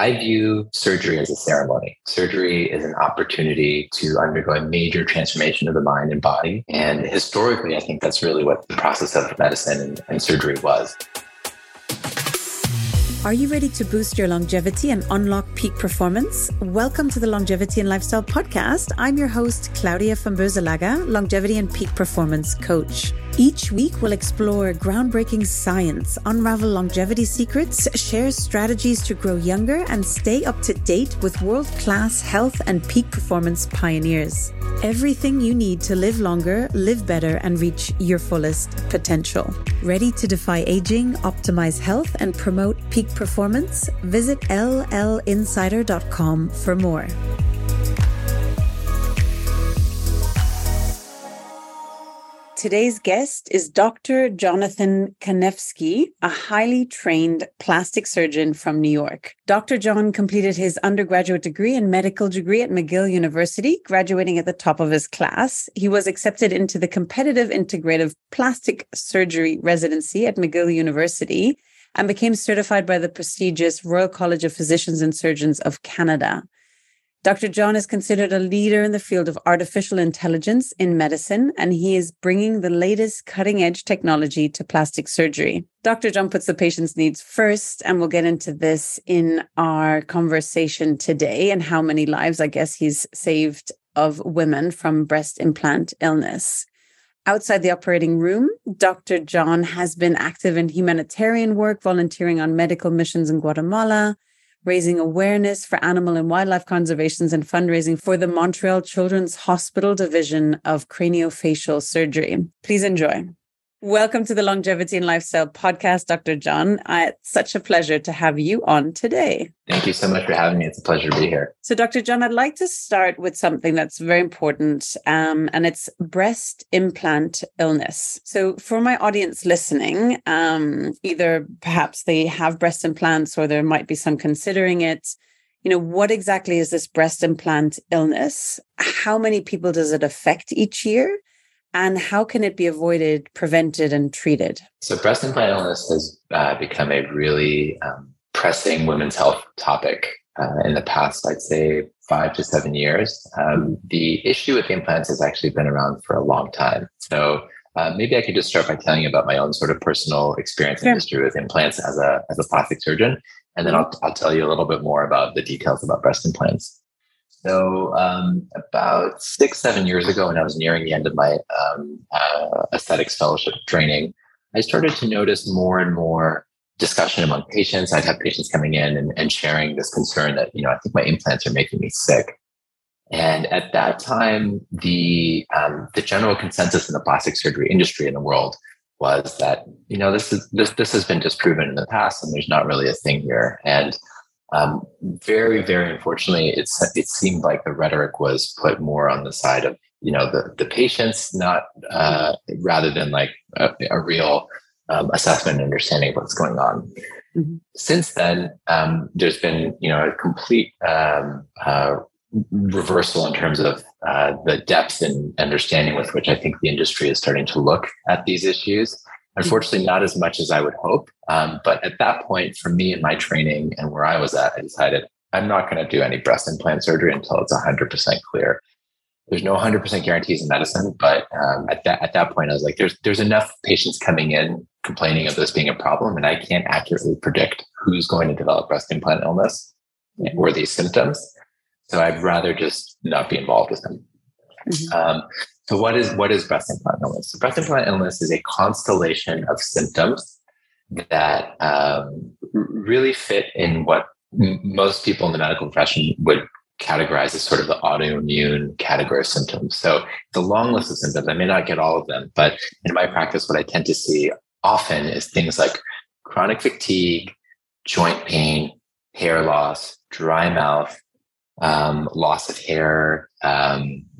I view surgery as a ceremony. Surgery is an opportunity to undergo a major transformation of the mind and body. And historically, I think that's really what the process of medicine and surgery was. Are you ready to boost your longevity and unlock peak performance? Welcome to the Longevity and Lifestyle Podcast. I'm your host, Claudia Famburzelaga, longevity and peak performance coach. Each week, we'll explore groundbreaking science, unravel longevity secrets, share strategies to grow younger, and stay up to date with world-class health and peak performance pioneers. Everything you need to live longer, live better, and reach your fullest potential. Ready to defy aging, optimize health, and promote peak performance? Visit llinsider.com for more. Today's guest is Dr. Jonathan Kanevsky, a highly trained plastic surgeon from New York. Dr. John completed his undergraduate degree and medical degree at McGill University, graduating at the top of his class. He was accepted into the competitive integrative plastic surgery residency at McGill University and became certified by the prestigious Royal College of Physicians and Surgeons of Canada. Dr. John is considered a leader in the field of artificial intelligence in medicine, and he is bringing the latest cutting-edge technology to plastic surgery. Dr. John puts the patient's needs first, and we'll get into this in our conversation today and how many lives, I guess, he's saved of women from breast implant illness. Outside the operating room, Dr. John has been active in humanitarian work, volunteering on medical missions in Guatemala, raising awareness for animal and wildlife conservations, and fundraising for the Montreal Children's Hospital Division of Craniofacial Surgery. Please enjoy. Welcome to the Longevity and Lifestyle Podcast, Dr. John. It's such a pleasure to have you on today. Thank you so much for having me. It's a pleasure to be here. So, Dr. John, I'd like to start with something that's very important, and it's breast implant illness. So for my audience listening, either perhaps they have breast implants or there might be some considering it, you know, what exactly is this breast implant illness? How many people does it affect each year? And how can it be avoided, prevented, and treated? So breast implant illness has become a really pressing women's health topic in the past, I'd say, 5 to 7 years. The issue with implants has actually been around for a long time. So maybe I could just start by telling you about my own sort of personal experience and history with implants as a plastic surgeon. And then I'll tell you a little bit more about the details about breast implants. So about 6-7 years ago, when I was nearing the end of my aesthetics fellowship training, I started to notice more and more discussion among patients. I'd have patients coming in and sharing this concern that, you know, I think my implants are making me sick. And at that time, the general consensus in the plastic surgery industry in the world was that, you know, this has been disproven in the past, and there's not really a thing here. And very, very unfortunately, it seemed like the rhetoric was put more on the side of, you know, the patients, not rather than like a real assessment and understanding of what's going on. Mm-hmm. Since then, there's been, you know, a complete reversal in terms of the depth and understanding with which I think the industry is starting to look at these issues. Unfortunately, not as much as I would hope. But at that point, for me and my training and where I was at, I decided I'm not going to do any breast implant surgery until it's 100% clear. There's no 100% guarantees in medicine, but at that point, I was like, there's enough patients coming in complaining of this being a problem, and I can't accurately predict who's going to develop breast implant illness or these symptoms. So I'd rather just not be involved with them. Mm-hmm. So what is breast implant illness? So breast implant illness is a constellation of symptoms that really fit in what most people in the medical profession would categorize as sort of the autoimmune category of symptoms. So it's a long list of symptoms. I may not get all of them, but in my practice, what I tend to see often is things like chronic fatigue, joint pain, hair loss, dry mouth, loss of hair.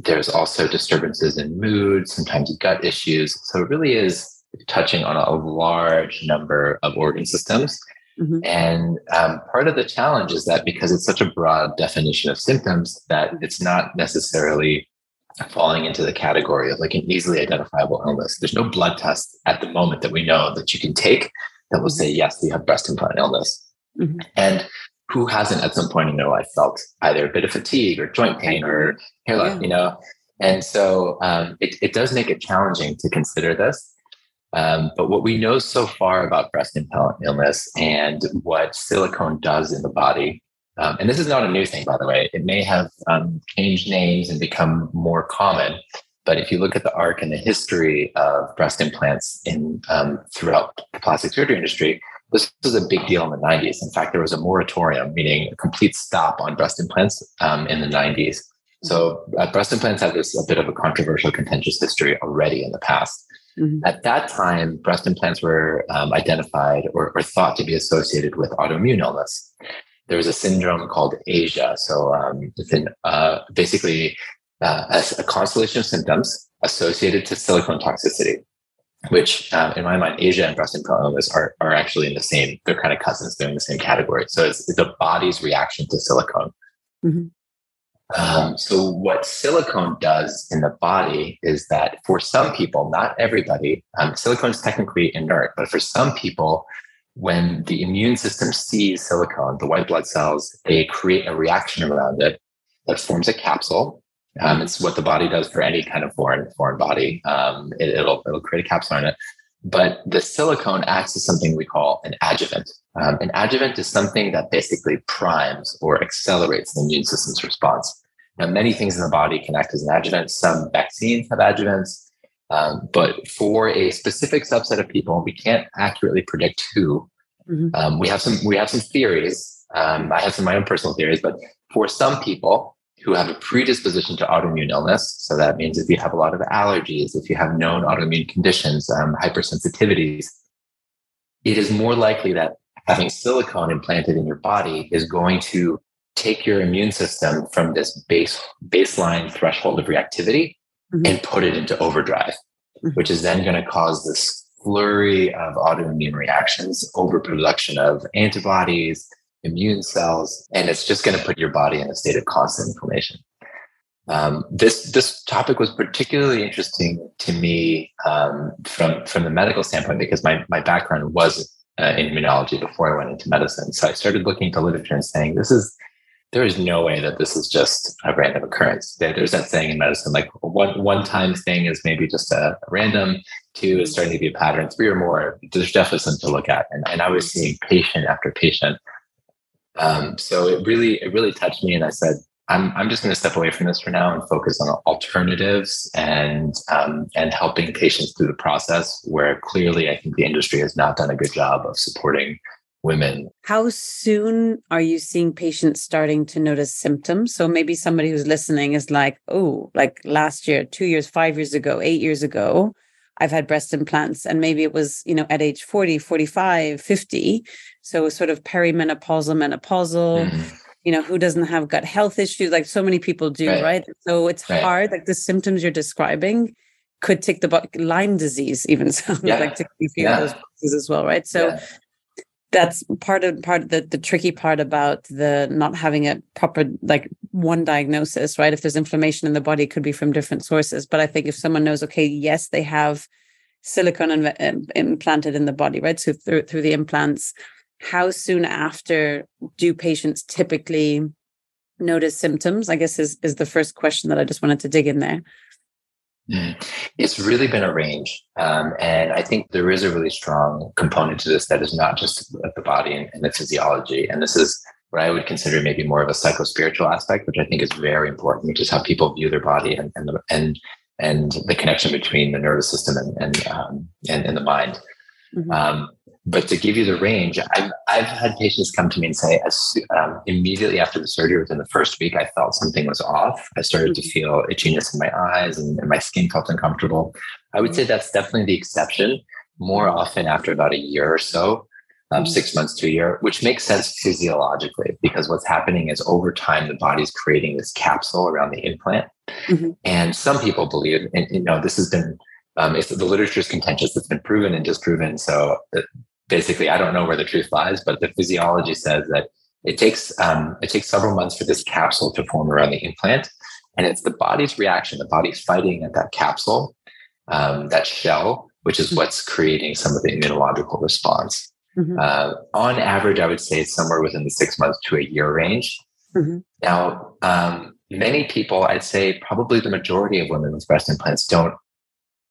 There's also disturbances in mood, sometimes gut issues. So it really is touching on a large number of organ systems. Mm-hmm. And part of the challenge is that because it's such a broad definition of symptoms, that it's not necessarily falling into the category of like an easily identifiable illness. There's no blood test at the moment that we know that you can take that will say, yes, you have breast implant illness. Mm-hmm. And who hasn't at some point in their life felt either a bit of fatigue or joint pain or hair loss, you know? And so it does make it challenging to consider this. But what we know so far about breast implant illness and what silicone does in the body, and this is not a new thing, by the way, it may have changed names and become more common. But if you look at the arc and the history of breast implants in throughout the plastic surgery industry, this was a big deal in the 90s. In fact, there was a moratorium, meaning a complete stop on breast implants in the 90s. So breast implants have this a bit of a controversial, contentious history already in the past. Mm-hmm. At that time, breast implants were identified or thought to be associated with autoimmune illness. There was a syndrome called ASIA. So it's in, basically a constellation of symptoms associated to silicone toxicity, which in my mind, ASIA and breast implant illness are actually in the same, they're kind of cousins, they're in the same category. So it's the body's reaction to silicone. Mm-hmm. So what silicone does in the body is that for some people, not everybody, silicone is technically inert, but for some people, when the immune system sees silicone, the white blood cells, they create a reaction around it that forms a capsule. It's what the body does for any kind of foreign body. It'll create a capsule on it. But the silicone acts as something we call an adjuvant. An adjuvant is something that basically primes or accelerates the immune system's response. Now, many things in the body can act as an adjuvant. Some vaccines have adjuvants. But for a specific subset of people, we can't accurately predict who. Mm-hmm. We have some theories. I have some of my own personal theories, but for some people who have a predisposition to autoimmune illness, so that means if you have a lot of allergies, if you have known autoimmune conditions, hypersensitivities, it is more likely that having silicone implanted in your body is going to take your immune system from this baseline threshold of reactivity. Mm-hmm. And put it into overdrive, mm-hmm. which is then going to cause this flurry of autoimmune reactions, overproduction of antibodies, immune cells, and it's just going to put your body in a state of constant inflammation. This topic was particularly interesting to me from the medical standpoint because my background was in immunology before I went into medicine. So I started looking into literature and saying there is no way that this is just a random occurrence. There's that saying in medicine, like one-time thing is maybe just a random, two is starting to be a pattern, three or more. There's definitely something to look at. And I was seeing patient after patient. So it really touched me. And I said, I'm just going to step away from this for now and focus on alternatives and helping patients through the process where clearly I think the industry has not done a good job of supporting women. How soon are you seeing patients starting to notice symptoms? So maybe somebody who's listening is like, oh, like last year, 2 years, 5 years ago, 8 years ago, I've had breast implants. And maybe it was, at age 40, 45, 50. So sort of perimenopausal, menopausal, mm-hmm. Who doesn't have gut health issues? Like so many people do, right? So it's hard, like the symptoms you're describing could tick the box. Lyme disease even sounds like tick a few of those boxes as well, right? So that's part of the tricky part about the not having a proper like one diagnosis, right? If there's inflammation in the body, it could be from different sources. But I think if someone knows, okay, yes, they have silicone implanted in the body, right? So through the implants, how soon after do patients typically notice symptoms? I guess is the first question that I just wanted to dig in there. It's really been a range. And I think there is a really strong component to this that is not just the body and the physiology. And this is what I would consider maybe more of a psychospiritual aspect, which I think is very important, which is how people view their body and the connection between the nervous system and the mind. Mm-hmm. But to give you the range, I've had patients come to me and say, immediately after the surgery, within the first week, I felt something was off. I started to feel itchiness in my eyes and my skin felt uncomfortable. I would say that's definitely the exception. More often after about a year or so, 6 months to a year, which makes sense physiologically because what's happening is over time, the body's creating this capsule around the implant. Mm-hmm. And some people believe, and this has been, if the literature is contentious, it's been proven and disproven. So basically, I don't know where the truth lies, but the physiology says that it takes several months for this capsule to form around the implant. And it's the body's reaction, the body fighting at that capsule, that shell, which is what's creating some of the immunological response. Mm-hmm. On average, I would say somewhere within the 6 months to a year range. Mm-hmm. Now, many people, I'd say probably the majority of women with breast implants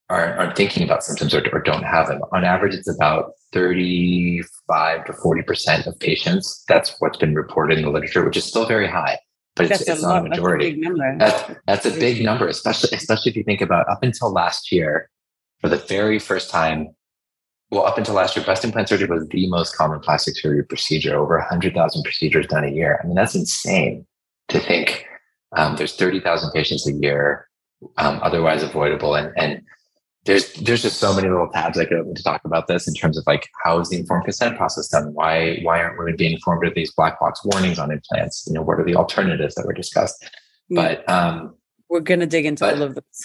aren't thinking about symptoms or don't have them. On average, it's about 35 to 40% of patients. That's what's been reported in the literature, which is still very high, but it's not a majority. That's a big number, especially if you think about up until last year, for the very first time. Well, up until last year, breast implant surgery was the most common plastic surgery procedure, over 100,000 procedures done a year. I mean, that's insane to think there's 30,000 patients a year, otherwise avoidable. And there's just so many little tabs I could open to talk about this in terms of like, how is the informed consent process done? Why aren't women being informed of these black box warnings on implants? You know, what are the alternatives that were discussed? But we're going to dig into all of those.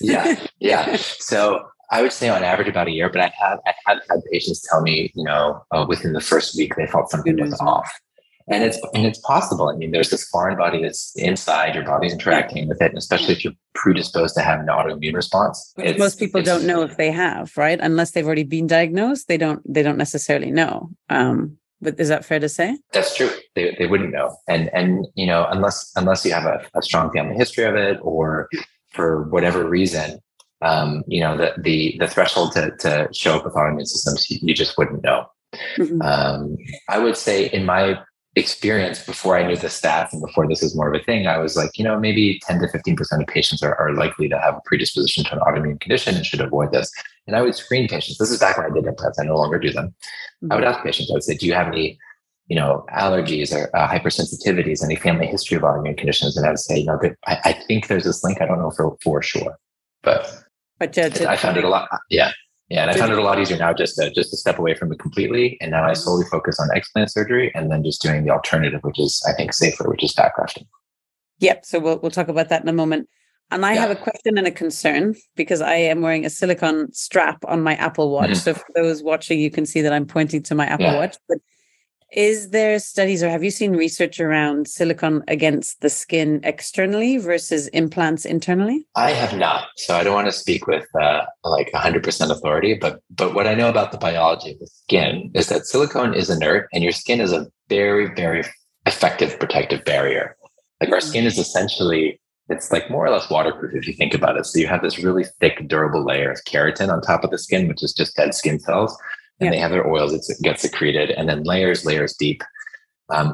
Yeah. So I would say on average about a year, but I have had patients tell me, you know, within the first week they felt something was off, and it's possible. I mean, there's this foreign body that's inside your body's interacting with it, and especially if you're predisposed to have an autoimmune response. Which most people don't know if they have, right? Unless they've already been diagnosed, they don't necessarily know. But is that fair to say? That's true. They wouldn't know, and you know, unless you have a strong family history of it, or for whatever reason. You know, the threshold to show up with autoimmune systems, you just wouldn't know. Mm-hmm. I would say in my experience, before I knew the stats and before this was more of a thing, I was like, you know, maybe 10 to 15% of patients are likely to have a predisposition to an autoimmune condition and should avoid this. And I would screen patients. This is back when I did implants. I no longer do them. Mm-hmm. I would ask patients, I would say, do you have any, you know, allergies or hypersensitivities, any family history of autoimmune conditions? And I would say, you know, I think there's this link. I don't know for sure, but I found it a lot. Yeah. And I found it a lot easier now just to step away from it completely. And now I solely focus on explant surgery and then just doing the alternative, which is, I think, safer, which is back grafting. Yep. So we'll talk about that in a moment. And I have a question and a concern because I am wearing a silicone strap on my Apple Watch. Mm-hmm. So for those watching, you can see that I'm pointing to my Apple Watch. But is there studies or have you seen research around silicone against the skin externally versus implants internally? I have not. So I don't want to speak with 100% authority, but what I know about the biology of the skin is that silicone is inert and your skin is a very, very effective protective barrier. Like our skin is essentially, it's like more or less waterproof if you think about it. So you have this really thick, durable layer of keratin on top of the skin, which is just dead skin cells. And they have their oils that get secreted, and then layers deep.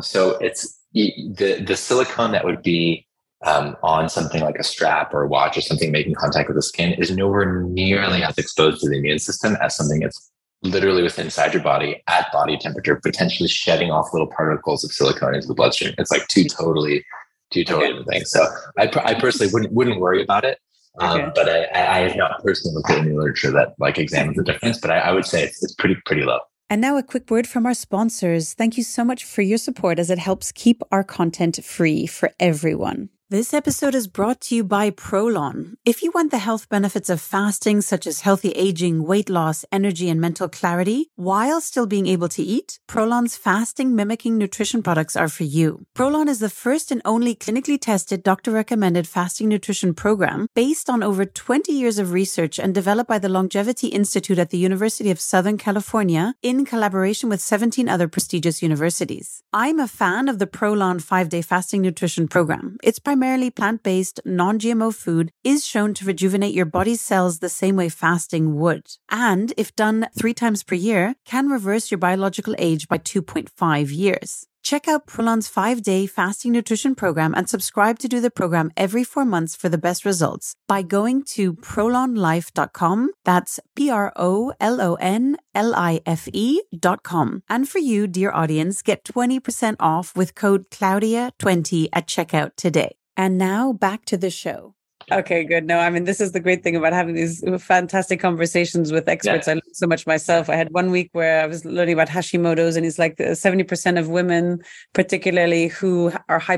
So it's the silicone that would be on something like a strap or a watch or something making contact with the skin is nowhere nearly as exposed to the immune system as something that's literally within inside your body at body temperature, potentially shedding off little particles of silicone into the bloodstream. It's like two totally different things. So I personally wouldn't worry about it. But I have not personally looked at any literature that like examines the difference, but I would say it's pretty low. And now a quick word from our sponsors. Thank you so much for your support as it helps keep our content free for everyone. This episode is brought to you by Prolon. If you want the health benefits of fasting, such as healthy aging, weight loss, energy, and mental clarity, while still being able to eat, Prolon's fasting-mimicking nutrition products are for you. Prolon is the first and only clinically tested, doctor-recommended fasting nutrition program based on over 20 years of research and developed by the Longevity Institute at the University of Southern California in collaboration with 17 other prestigious universities. I'm a fan of the Prolon 5-Day Fasting Nutrition Program. It's primarily plant-based, non-GMO food is shown to rejuvenate your body's cells the same way fasting would. And if done 3 times per year, can reverse your biological age by 2.5 years. Check out Prolon's 5-Day Fasting Nutrition Program and subscribe to do the program every 4 months for the best results by going to prolonlife.com. That's PROLONLIFE.com. And for you, dear audience, get 20% off with code Claudia20 at checkout today. And now back to the show. Okay, good. No, I mean, this is the great thing about having these fantastic conversations with experts. Yeah. I learned so much myself. I had one week where I was learning about Hashimoto's, and it's like 70% of women, particularly who are have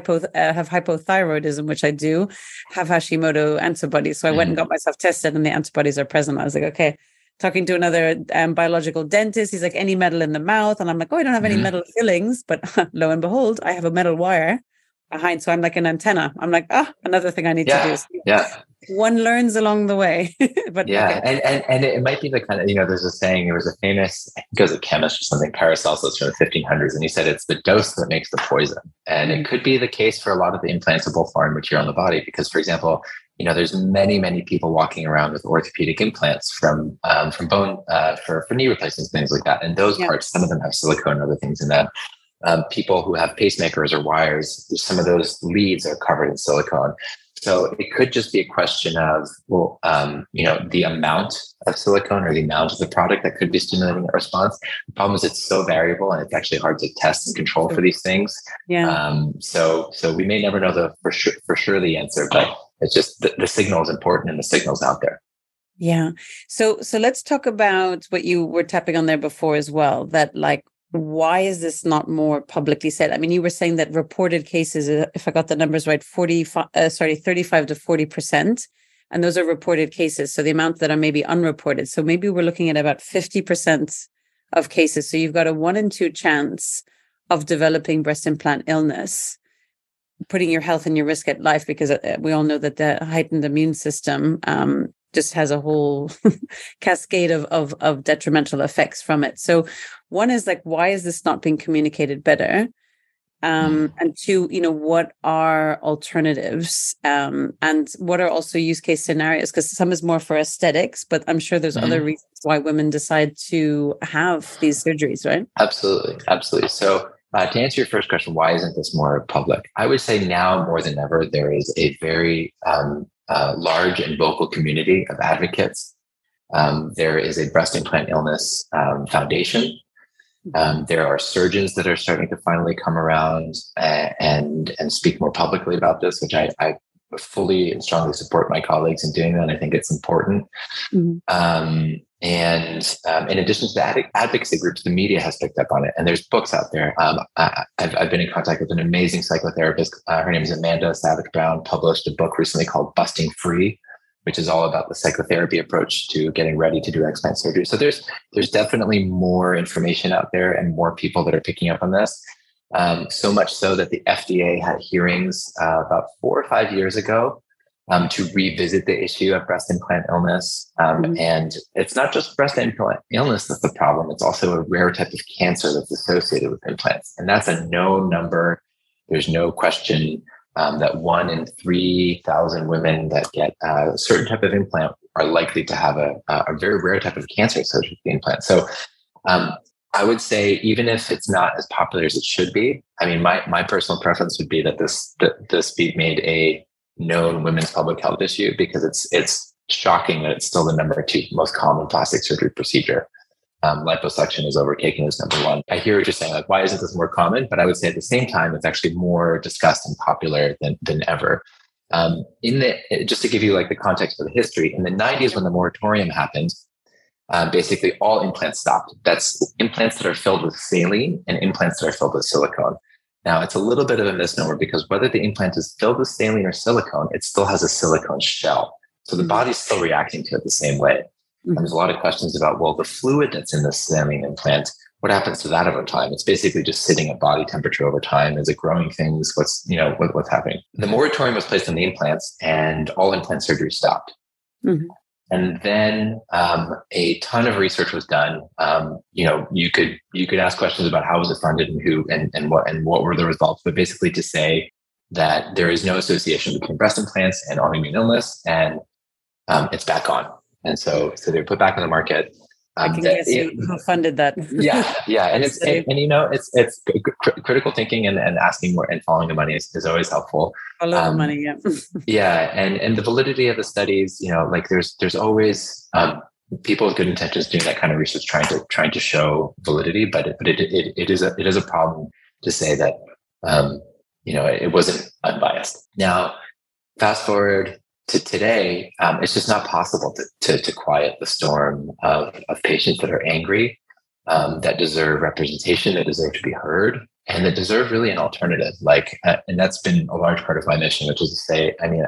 hypothyroidism, which I do, have Hashimoto antibodies. So I went and got myself tested, and the antibodies are present. I was like, okay. Talking to another biological dentist, he's like, any metal in the mouth? And I'm like, oh, I don't have any metal fillings. But lo and behold, I have a metal wire behind. So I'm like an antenna. I'm like, another thing I need to do. Yeah. one learns along the way. But yeah, okay. and it might be the kind of, you know, there's a saying, there was a famous, I think it was a chemist or something, Paracelsus from the 1500s, and he said it's the dose that makes the poison. And it could be the case for a lot of the implantable foreign material in the body, because, for example, you know, there's many people walking around with orthopedic implants from bone for knee replacements, things like that. And those parts, some of them have silicone and other things in them. People who have pacemakers or wires, some of those leads are covered in silicone. So it could just be a question of, well, you know, the amount of silicone or the amount of the product that could be stimulating the response. The problem is it's so variable, and it's actually hard to test and control for these things. Yeah. So we may never know for sure the answer, but it's just the signal is important, and the signal's out there. Yeah. So let's talk about what you were tapping on there before as well. That, like, why is this not more publicly said? I mean, you were saying that reported cases, if I got the numbers right, 35 to 40%, and those are reported cases. So the amount that are maybe unreported. So maybe we're looking at about 50% of cases. So you've got a 1 in 2 chance of developing breast implant illness, putting your health and your risk at life, because we all know that the heightened immune system just has a whole cascade of detrimental effects from it. So one is, like, why is this not being communicated better? And two, you know, what are alternatives? And what are also use case scenarios? Because some is more for aesthetics, but I'm sure there's other reasons why women decide to have these surgeries, right? Absolutely. So to answer your first question, why isn't this more public? I would say now more than ever, there is a very large and vocal community of advocates. There is a breast implant illness foundation. There are surgeons that are starting to finally come around and speak more publicly about this, which I fully and strongly support my colleagues in doing that. I think it's important. And in addition to the advocacy groups, the media has picked up on it, and there's books out there. I've been in contact with an amazing psychotherapist. Her name is Amanda Savage Brown, published a book recently called Busting Free, which is all about the psychotherapy approach to getting ready to do explant surgery. So there's definitely more information out there and more people that are picking up on this. So much so that the FDA had hearings about 4 or 5 years ago to revisit the issue of breast implant illness. And it's not just breast implant illness that's the problem. It's also a rare type of cancer that's associated with implants. And that's a known number. There's no question that 1 in 3,000 women that get a certain type of implant are likely to have a very rare type of cancer associated with the implant. So I would say, even if it's not as popular as it should be, I mean, my personal preference would be that this be made a known women's public health issue, because it's shocking that it's still the number 2 most common plastic surgery procedure. Liposuction is overtaken as number 1. I hear what you're saying, like, why isn't this more common? But I would say at the same time, it's actually more discussed and popular than ever. Just to give you, like, the context for the history, in the 90s, when the moratorium happened, basically all implants stopped. That's implants that are filled with saline and implants that are filled with silicone. Now, it's a little bit of a misnomer, because whether the implant is filled with saline or silicone, it still has a silicone shell. So the body's still reacting to it the same way. There's a lot of questions about, well, the fluid that's in the saline implant, what happens to that over time? It's basically just sitting at body temperature over time. Is it growing things? What's happening? The moratorium was placed on the implants, and all implant surgery stopped. And then a ton of research was done. You know, you could ask questions about how was it funded and who and what were the results, but basically to say that there is no association between breast implants and autoimmune illness, and it's back on. And so they were put back on the market. I can guess who funded that. Yeah. And it's and you know, it's critical thinking and asking more and following the money is always helpful. Follow the money, yeah. Yeah, and the validity of the studies, you know, like there's always people with good intentions doing that kind of research, trying to show validity, but it is a problem to say that you know, it wasn't unbiased. Now, fast forward to today, it's just not possible to quiet the storm of patients that are angry, that deserve representation, that deserve to be heard, and that deserve really an alternative. And that's been a large part of my mission, which is to say, I mean,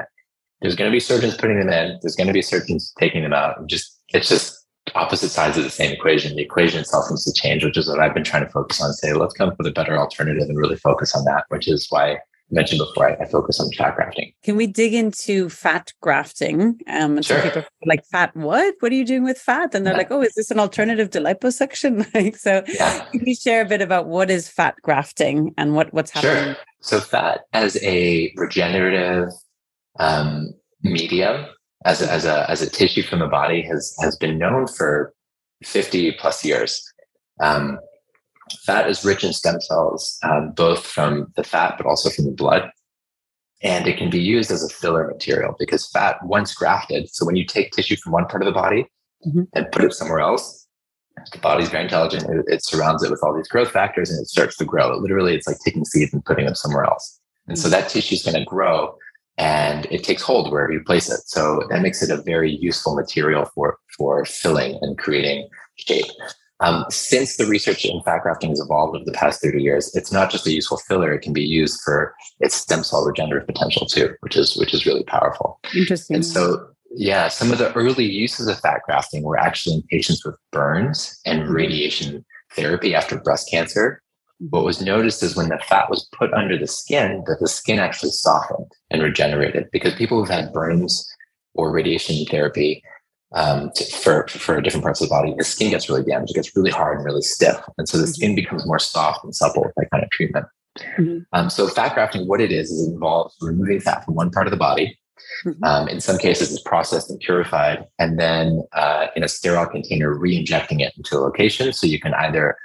there's going to be surgeons putting them in, there's going to be surgeons taking them out. It's just opposite sides of the same equation. The equation itself needs to change, which is what I've been trying to focus on. Say, let's come up with a better alternative and really focus on that, which is why mentioned before, I focus on fat grafting. Can we dig into fat grafting? Sure. Some people are like, fat what? What are you doing with fat? And they're like, oh, is this an alternative to liposuction? Like, so can you share a bit about what is fat grafting and what's happening? Sure. So fat as a regenerative medium, as a tissue from the body has been known for 50 plus years. Fat is rich in stem cells, both from the fat, but also from the blood. And it can be used as a filler material because fat, once grafted, so when you take tissue from one part of the body and put it somewhere else, the body's very intelligent. It surrounds it with all these growth factors and it starts to grow. It literally, it's like taking seeds and putting them somewhere else. And so that tissue is going to grow and it takes hold wherever you place it. So that makes it a very useful material for filling and creating shape. Since the research in fat grafting has evolved over the past 30 years, it's not just a useful filler; it can be used for its stem cell regenerative potential too, which is really powerful. Interesting. And so, some of the early uses of fat grafting were actually in patients with burns and radiation therapy after breast cancer. What was noticed is when the fat was put under the skin, that the skin actually softened and regenerated because people who've had burns or radiation therapy. For different parts of the body, the skin gets really damaged. It gets really hard and really stiff. And so the skin becomes more soft and supple with that kind of treatment. So fat grafting, what it is it involves removing fat from one part of the body. In some cases, it's processed and purified, and then in a sterile container, re-injecting it into a location. So you can either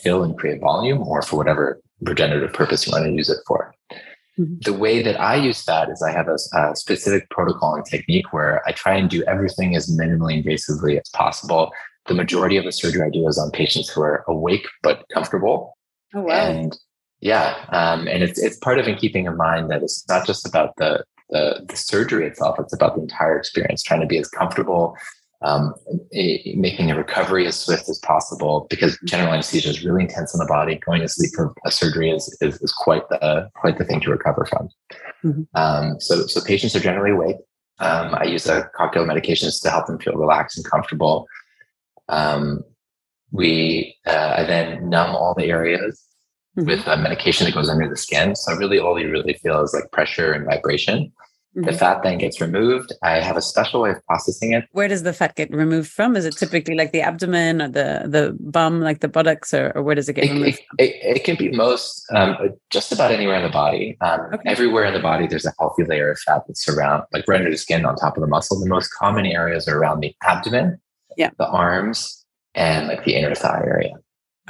fill and create volume or for whatever regenerative purpose you want to use it for. The way that I use fat is I have a specific protocol and technique where I try and do everything as minimally invasively as possible. The majority of the surgery I do is on patients who are awake but comfortable. Oh, wow. And and it's part of in keeping in mind that it's not just about the surgery itself, it's about the entire experience, trying to be as comfortable, making a recovery as swift as possible, because general anesthesia is really intense on the body. Going to sleep for a surgery is quite the thing to recover from. So patients are generally awake. I use a cocktail of medications to help them feel relaxed and comfortable. I then numb all the areas with a medication that goes under the skin. So really, all you really feel is like pressure and vibration. The fat then gets removed. I have a special way of processing it. Where does the fat get removed from? Is it typically like the abdomen or the bum, like the buttocks, or where does it get removed from? It can be most, just about anywhere in the body. Everywhere in the body, there's a healthy layer of fat that's around, like right under the skin, on top of the muscle. The most common areas are around the abdomen, the arms, and like the inner thigh area.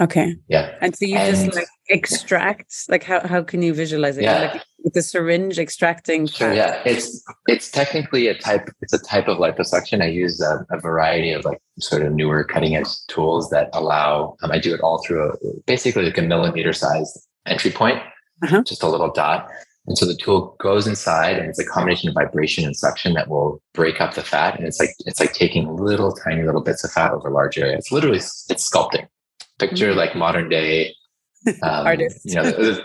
Okay. Yeah. And so you just like extract, like how can you visualize it? Yeah. Like with the syringe extracting fat. Sure, yeah. It's technically a type of liposuction. I use a variety of like sort of newer cutting edge tools that allow, I do it all through basically like a millimeter sized entry point, just a little dot. And so the tool goes inside and it's a combination of vibration and suction that will break up the fat. And it's like taking tiny little bits of fat over large areas. It's literally, it's sculpting. Picture like modern day artists. There's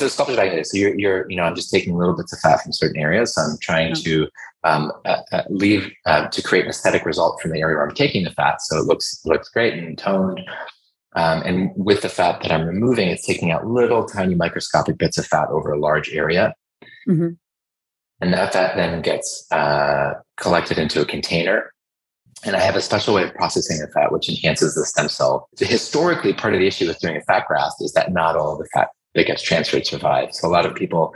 a sculpture back there. So you're I'm just taking little bits of fat from certain areas. So I'm trying to to create an aesthetic result from the area where I'm taking the fat. So it looks great and toned. And with the fat that I'm removing, it's taking out little tiny microscopic bits of fat over a large area. And that fat then gets collected into a container. And I have a special way of processing the fat, which enhances the stem cell. Historically, part of the issue with doing a fat graft is that not all of the fat that gets transferred survives. So a lot of people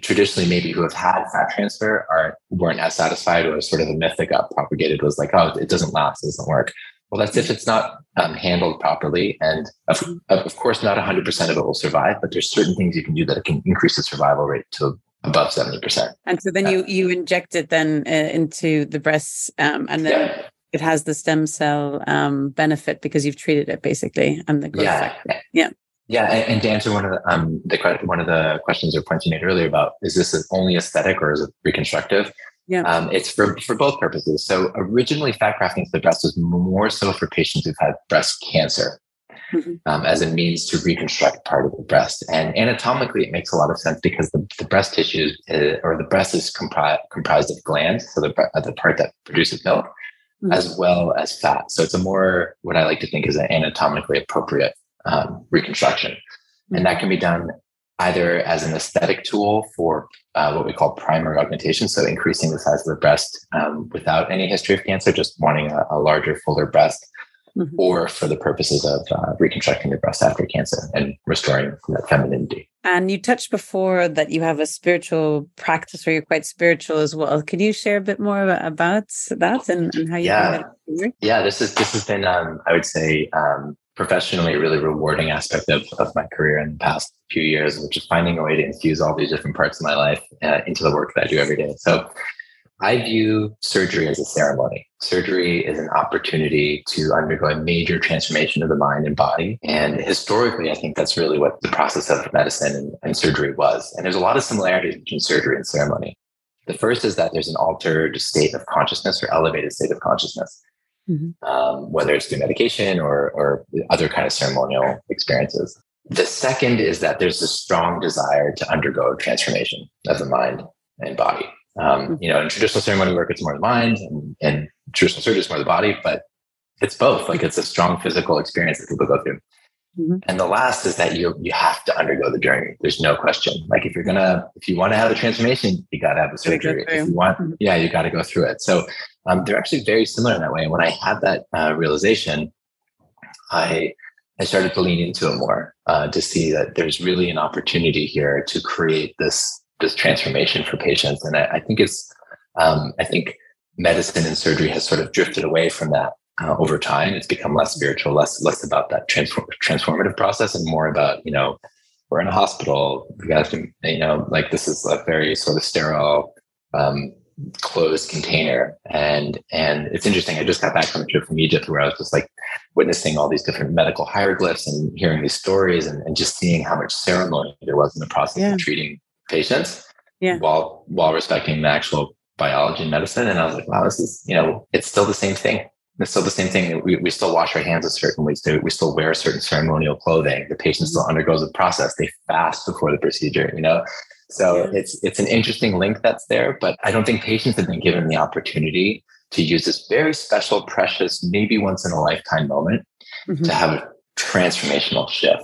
traditionally maybe who have had fat transfer weren't as satisfied, or sort of the myth that got propagated was like, oh, it doesn't last, it doesn't work. Well, that's if it's not handled properly. And of course, not 100% of it will survive, but there's certain things you can do that it can increase the survival rate to above 70%. And so then you inject it then into the breasts, and then it has the stem cell benefit because you've treated it basically, and the growth factor. And to answer one of the questions or points you made earlier about, is this only aesthetic or is it reconstructive? It's for both purposes. So originally, fat grafting to the breast was more so for patients who've had breast cancer. As a means to reconstruct part of the breast. And anatomically, it makes a lot of sense because the breast tissue or the breast is comprised of glands, so the part that produces milk, as well as fat. So it's a more, what I like to think is an anatomically appropriate reconstruction. And that can be done either as an aesthetic tool for what we call primary augmentation, so increasing the size of the breast without any history of cancer, just wanting a larger, fuller breast, mm-hmm. or for the purposes of reconstructing the breast after cancer and restoring that femininity. And you touched before that you have a spiritual practice where you're quite spiritual as well. Could you share a bit more about that and how you do that? Yeah, this has been, I would say, professionally a really rewarding aspect of my career in the past few years, which is finding a way to infuse all these different parts of my life into the work that I do every day. So I view surgery as a ceremony. Surgery is an opportunity to undergo a major transformation of the mind and body. And historically, I think that's really what the process of medicine and surgery was. And there's a lot of similarities between surgery and ceremony. The first is that there's an altered state of consciousness or elevated state of consciousness, mm-hmm. Whether it's through medication or other kind of ceremonial experiences. The second is that there's a strong desire to undergo transformation of the mind and body. In traditional ceremony work, it's more the mind, and traditional surgery is more the body, but it's both. Like, it's a strong physical experience that people go through. Mm-hmm. And the last is that you have to undergo the journey. There's no question. Like, if you want to have a transformation, you got to have a surgery. If you want, you got to go through it. So they're actually very similar in that way. And when I had that realization, I started to lean into it more to see that there's really an opportunity here to create this transformation for patients. And I think it's, I think medicine and surgery has sort of drifted away from that over time. It's become less spiritual, less about that transformative process and more about, we're in a hospital, we have to, like, this is a very sort of sterile, closed container. And it's interesting. I just got back from a trip from Egypt where I was just like witnessing all these different medical hieroglyphs and hearing these stories and just seeing how much ceremony there was in the process of treating patients, while respecting the actual biology and medicine. And I was like, wow, this is, it's still the same thing. It's still the same thing. We still wash our hands a certain way. We still wear certain ceremonial clothing. The patient still undergoes the process. They fast before the procedure, So it's an interesting link that's there. But I don't think patients have been given the opportunity to use this very special, precious, maybe once in a lifetime moment mm-hmm. to have a transformational shift.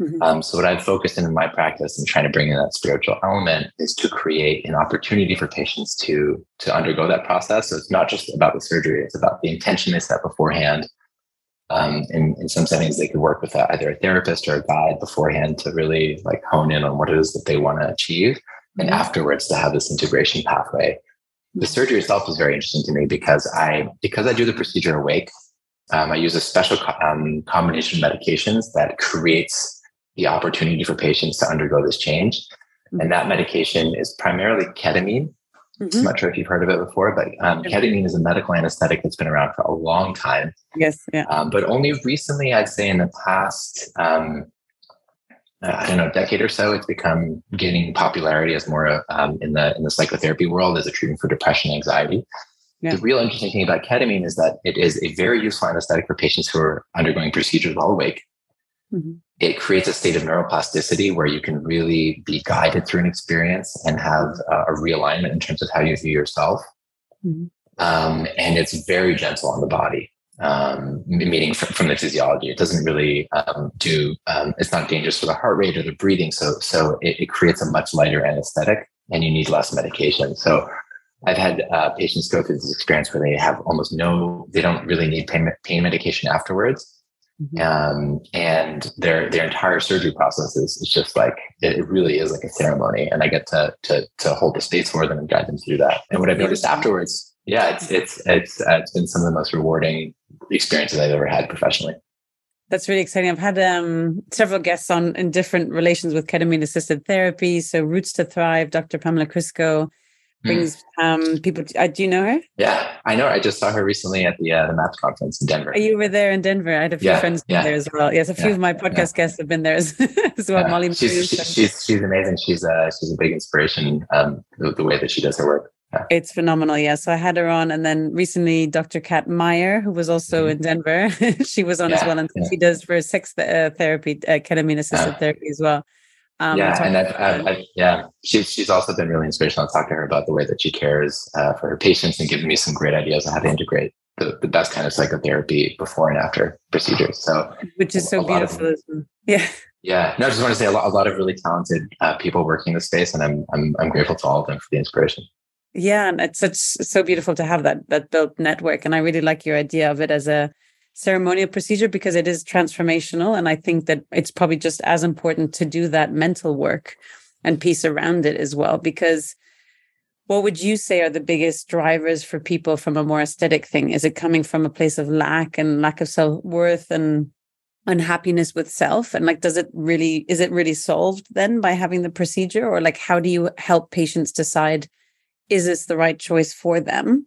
Mm-hmm. So what I've focused in my practice and trying to bring in that spiritual element is to create an opportunity for patients to undergo that process. So it's not just about the surgery, it's about the intention they set beforehand. In some settings, they could work with either a therapist or a guide beforehand to really like hone in on what it is that they want to achieve. And afterwards to have this integration pathway. The surgery itself was very interesting to me because I do the procedure awake. I use a special combination of medications that creates the opportunity for patients to undergo this change. Mm-hmm. And that medication is primarily ketamine. Mm-hmm. I'm not sure if you've heard of it before, but ketamine is a medical anesthetic that's been around for a long time. Yes. Yeah. But only recently, I'd say in the past, decade or so, it's become gaining popularity as more in the psychotherapy world as a treatment for depression and anxiety. Yeah. The real interesting thing about ketamine is that it is a very useful anesthetic for patients who are undergoing procedures while awake. Mm-hmm. It creates a state of neuroplasticity where you can really be guided through an experience and have a realignment in terms of how you view yourself. Mm-hmm. And it's very gentle on the body, meaning from the physiology. It doesn't really it's not dangerous for the heart rate or the breathing. So it creates a much lighter anesthetic and you need less medication. So I've had patients go through this experience where they have almost they don't really need pain medication afterwards. Mm-hmm. And their entire surgery process is just like, it really is like a ceremony, and I get to hold the space for them and guide them through that. And what I've noticed afterwards, it's been some of the most rewarding experiences I've ever had professionally. That's really exciting. I've had several guests on in different relations with ketamine assisted therapy. So Roots to Thrive, Dr. Pamela Crisco brings people. Do you know her? Yeah, I know her. I just saw her recently at the MAPS conference in Denver. You were there in Denver. I had a few friends there as well. Yes, a few of my podcast guests have been there as well. Yeah. Molly, she's amazing. She's a big inspiration. The way that she does her work. Yeah. It's phenomenal. Yeah. So I had her on. And then recently, Dr. Kat Meyer, who was also in Denver, she was on as well. And she does for sex therapy, ketamine assisted therapy as well. She's also been really inspirational. I'll talk to her about the way that she cares for her patients and giving me some great ideas on how to integrate the best kind of psychotherapy before and after procedures. So, which is so beautiful. Yeah. Yeah, no, I just want to say a lot of really talented people working in the space, and I'm grateful to all of them for the inspiration. Yeah, and it's so beautiful to have that built network, and I really like your idea of it as a ceremonial procedure because it is transformational, and I think that it's probably just as important to do that mental work and piece around it as well. Because what would you say are the biggest drivers for people from a more aesthetic thing? Is it coming from a place of lack of self-worth and unhappiness with self? And like, is it really solved then by having the procedure? Or like, how do you help patients decide, is this the right choice for them?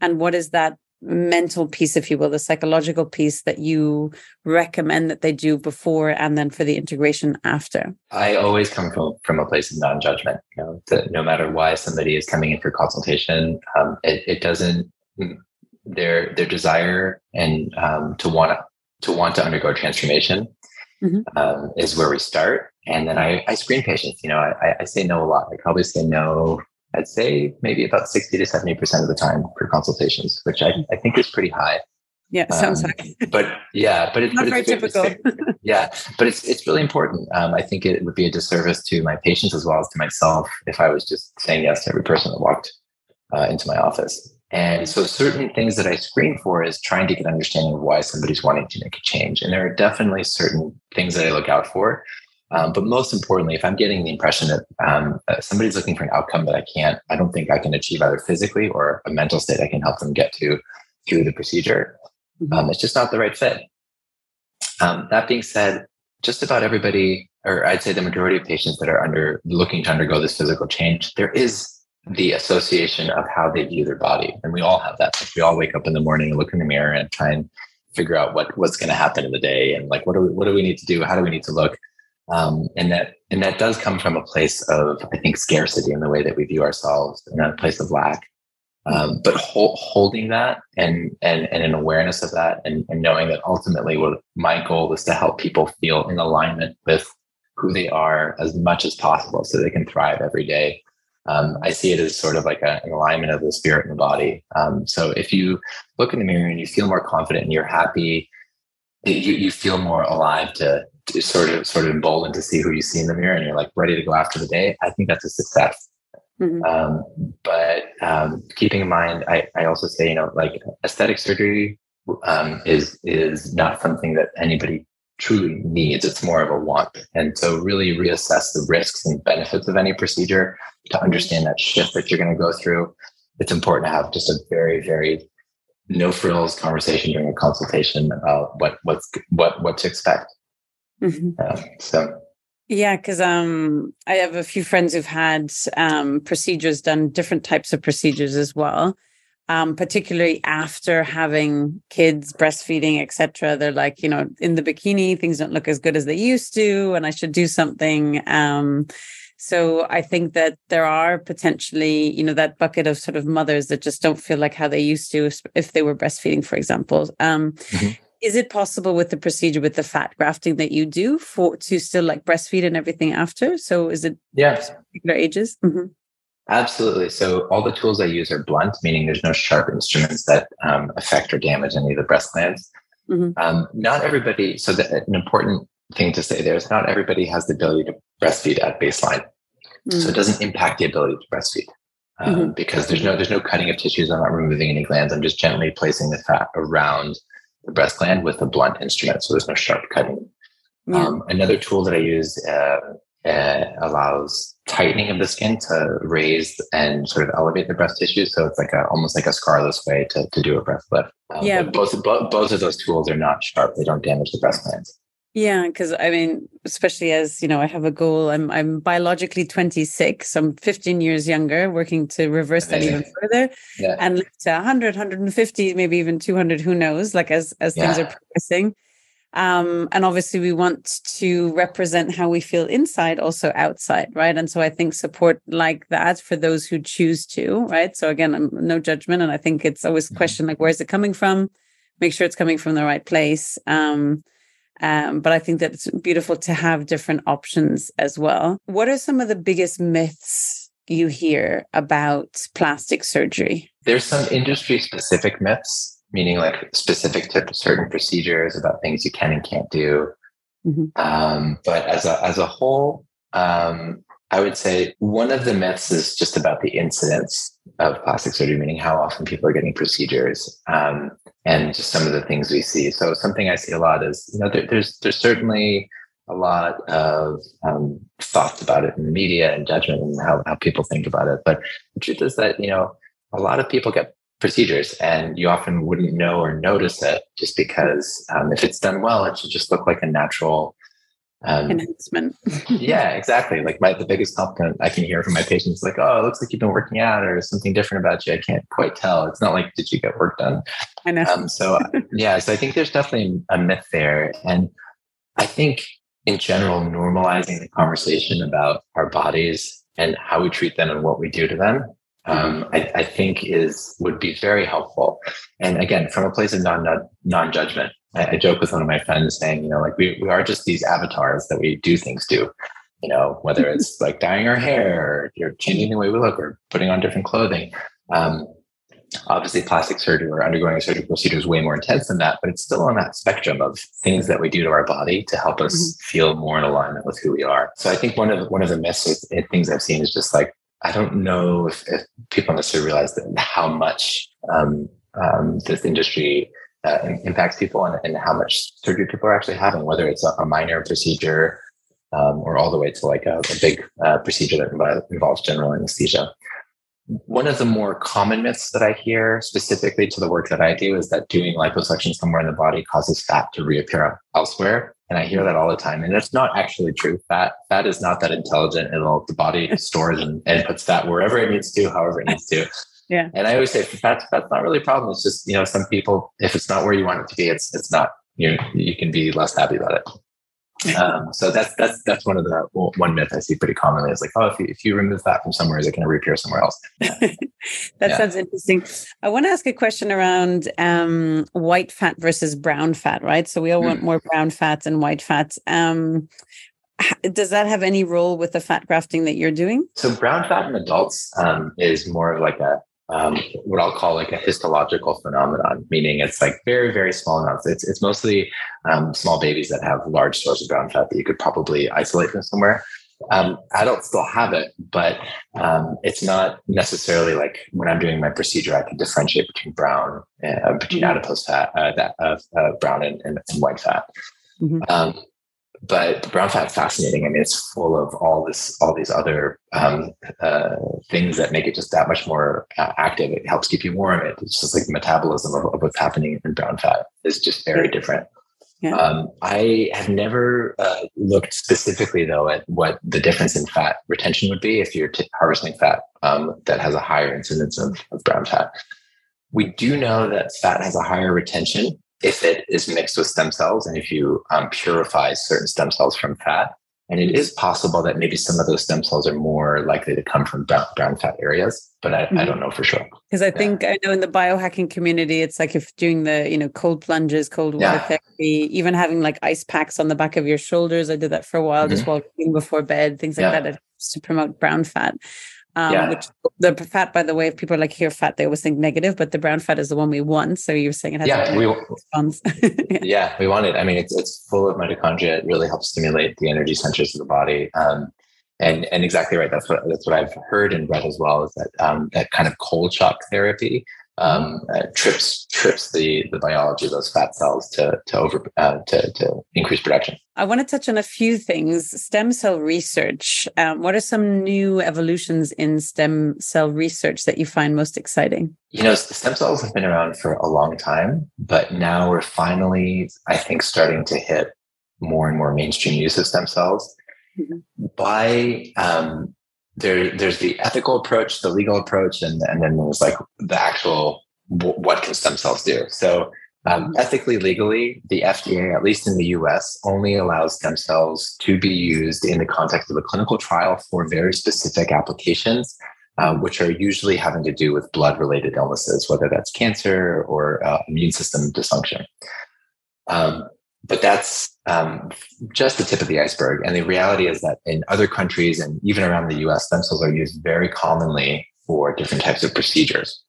And what is that mental piece, if you will, the psychological piece that you recommend that they do before and then for the integration after? I always come from a place of non-judgment, that no matter why somebody is coming in for consultation, their desire and to want to undergo transformation is where we start. And then I screen patients. I say no a lot. I probably say no, I'd say maybe about 60 to 70% of the time for consultations, which I think is pretty high. Yeah, sounds high. But it's very typical. But it's really important. I think it would be a disservice to my patients as well as to myself if I was just saying yes to every person that walked into my office. And so certain things that I screen for is trying to get an understanding of why somebody's wanting to make a change. And there are definitely certain things that I look out for. But most importantly, if I'm getting the impression that somebody's looking for an outcome that I don't think I can achieve either physically or a mental state I can help them get to through the procedure, it's just not the right fit. That being said, just about everybody, or I'd say the majority of patients that are looking to undergo this physical change, there is the association of how they view their body. And we all have that. Like, we all wake up in the morning and look in the mirror and try and figure out what's going to happen in the day. And like, what do we need to do? How do we need to look? And that does come from a place of, I think, scarcity in the way that we view ourselves, and a place of lack. But holding that and an awareness of that and knowing that ultimately what my goal is to help people feel in alignment with who they are as much as possible so they can thrive every day. I see it as sort of like an alignment of the spirit and the body. So if you look in the mirror and you feel more confident and you're happy, you feel more alive to sort of emboldened to see who you see in the mirror, and you're like ready to go after the day. I think that's a success. But keeping in mind, I also say, like aesthetic surgery is not something that anybody truly needs. It's more of a want. And so really reassess the risks and benefits of any procedure to understand that shift that you're going to go through. It's important to have just a very, very no frills conversation during a consultation about what to expect. Yeah, because I have a few friends who've had procedures done, different types of procedures as well. Particularly after having kids, breastfeeding, etc. They're like, in the bikini, things don't look as good as they used to, and I should do something. So I think that there are potentially, that bucket of sort of mothers that just don't feel like how they used to if they were breastfeeding, for example. Is it possible with the procedure, with the fat grafting that you do, to still like breastfeed and everything after? So is it particular ages? Absolutely. So all the tools I use are blunt, meaning there's no sharp instruments that affect or damage any of the breast glands. Not everybody. So an important thing to say there is not everybody has the ability to breastfeed at baseline. So it doesn't impact the ability to breastfeed because there's no cutting of tissues. I'm not removing any glands. I'm just gently placing the fat around the breast gland with a blunt instrument. So there's no sharp cutting. Another tool that I use allows tightening of the skin to raise and sort of elevate the breast tissue. So it's like almost like a scarless way to do a breast lift. Both of those tools are not sharp. They don't damage the breast glands. Yeah, because I mean, especially as, I have a goal, I'm biologically 26, I'm 15 years younger, working to reverse that even further and live to 100, 150, maybe even 200, who knows, like as things are progressing. And obviously we want to represent how we feel inside, also outside, right? And so I think support like that for those who choose to, right? So again, no judgment. And I think it's always a question, like, where's it coming from? Make sure it's coming from the right place. But I think that it's beautiful to have different options as well. What are some of the biggest myths you hear about plastic surgery? There's some industry-specific myths, meaning like specific to certain procedures about things you can and can't do. Mm-hmm. But as a whole, I would say one of the myths is just about the incidence of plastic surgery, meaning how often people are getting procedures, and just some of the things we see. So something I see a lot is, there's certainly a lot of thoughts about it in the media and judgment and how people think about it. But the truth is that, a lot of people get procedures and you often wouldn't know or notice it, just because if it's done well, it should just look like a natural enhancement. Yeah, exactly. Like the biggest compliment I can hear from my patients, like, oh, it looks like you've been working out, or something different about you. I can't quite tell. It's not like, did you get work done? I know. So I think there's definitely a myth there. And I think in general, normalizing the conversation about our bodies and how we treat them and what we do to them, I think would be very helpful. And again, from a place of non-judgment. I joke with one of my friends saying, we are just these avatars that we do things to, whether it's like dyeing our hair or changing the way we look or putting on different clothing. Obviously, plastic surgery or undergoing a surgical procedure is way more intense than that, but it's still on that spectrum of things that we do to our body to help us feel more in alignment with who we are. So I think one of the myths and things I've seen is just like, I don't know if people necessarily realize that how much this industry impacts people and how much surgery people are actually having, whether it's a minor procedure or all the way to like a big procedure that involves general anesthesia. One of the more common myths that I hear specifically to the work that I do is that doing liposuction somewhere in the body causes fat to reappear elsewhere. And I hear that all the time. And that's not actually true. Fat is not that intelligent at all. The body stores and puts fat wherever it needs to, however it needs to. Yeah. And I always say that's not really a problem. It's just, some people, if it's not where you want it to be, it's not, you can be less happy about it. So that's one myth I see pretty commonly is like, oh, if you remove that from somewhere, is it going to reappear somewhere else? Yeah. That sounds interesting. I want to ask a question around white fat versus brown fat, right? So we all want more brown fats and white fats. Does that have any role with the fat grafting that you're doing? So brown fat in adults is more of like a, what I'll call like a histological phenomenon, meaning it's like very, very small amounts. It's mostly small babies that have large stores of brown fat that you could probably isolate from somewhere. Adults still have it, but it's not necessarily like when I'm doing my procedure, I can differentiate between adipose fat, brown and white fat. Mm-hmm. But brown fat is fascinating. I mean, it's full of all these other things that make it just that much more active. It helps keep you warm. It's just like the metabolism of what's happening in brown fat is just very different. Yeah. I have never looked specifically, though, at what the difference in fat retention would be if you're harvesting fat that has a higher incidence of brown fat. We do know that fat has a higher retention if it is mixed with stem cells and if you purify certain stem cells from fat. And it is possible that maybe some of those stem cells are more likely to come from brown fat areas, but I don't know for sure. Because I think, I know in the biohacking community, it's like if doing the, cold plunges, cold water therapy, even having like ice packs on the back of your shoulders. I did that for a while, just while eating before bed, things like that helps to promote brown fat. Which the fat, by the way, if people hear fat, they always think negative, but the brown fat is the one we want. So you're saying it has response. We want it. I mean, it's full of mitochondria. It really helps stimulate the energy centers of the body. And exactly right. That's what I've heard and read as well, is that that kind of cold shock therapy trips the biology of those fat cells to increase production. I want to touch on a few things. Stem cell research. What are some new evolutions in stem cell research that you find most exciting? Stem cells have been around for a long time, but now we're finally, I think, starting to hit more and more mainstream use of stem cells. Mm-hmm. By there's the ethical approach, the legal approach, and then there's like the actual what can stem cells do. So ethically, legally, the FDA, at least in the US, only allows stem cells to be used in the context of a clinical trial for very specific applications, which are usually having to do with blood-related illnesses, whether that's cancer or immune system dysfunction. But that's just the tip of the iceberg. And the reality is that in other countries and even around the US, stem cells are used very commonly for different types of procedures.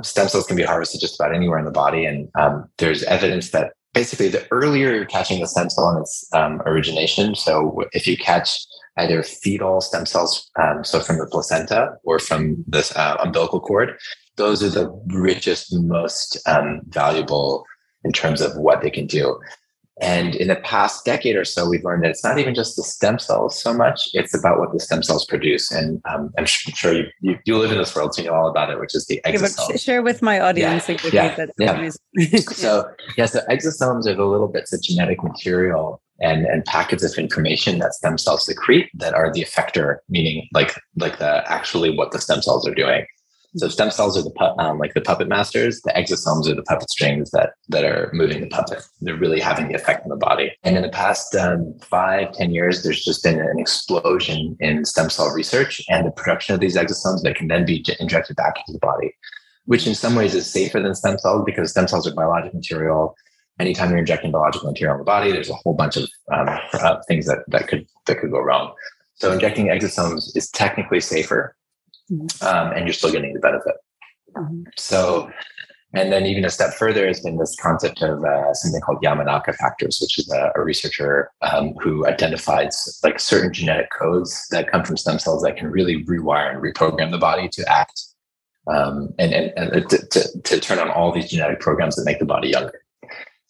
Stem cells can be harvested just about anywhere in the body. And there's evidence that basically, the earlier you're catching the stem cell in its origination, so if you catch either fetal stem cells, so from the placenta or from this umbilical cord, those are the richest, most valuable in terms of what they can do. And in the past decade or so, we've learned that it's not even just the stem cells so much, it's about what the stem cells produce. And I'm sure you live in this world, so you know all about it, which is the exosomes. Yeah, share with my audience. Yeah. Yeah. So exosomes are the little bits of genetic material and packets of information that stem cells secrete that are the effector, meaning like the actually what the stem cells are doing. So stem cells are the puppet masters. The exosomes are the puppet strings that are moving the puppet. They're really having the effect on the body. And in the past 5-10 years, there's just been an explosion in stem cell research and the production of these exosomes that can then be injected back into the body, which in some ways is safer than stem cells because stem cells are biologic material. Anytime you're injecting biological material in the body, there's a whole bunch of things that could go wrong. So injecting exosomes is technically safer. And you're still getting the benefit. So, and then even a step further has been this concept of something called Yamanaka factors, which is a researcher who identifies like certain genetic codes that come from stem cells that can really rewire and reprogram the body to act and to turn on all these genetic programs that make the body younger.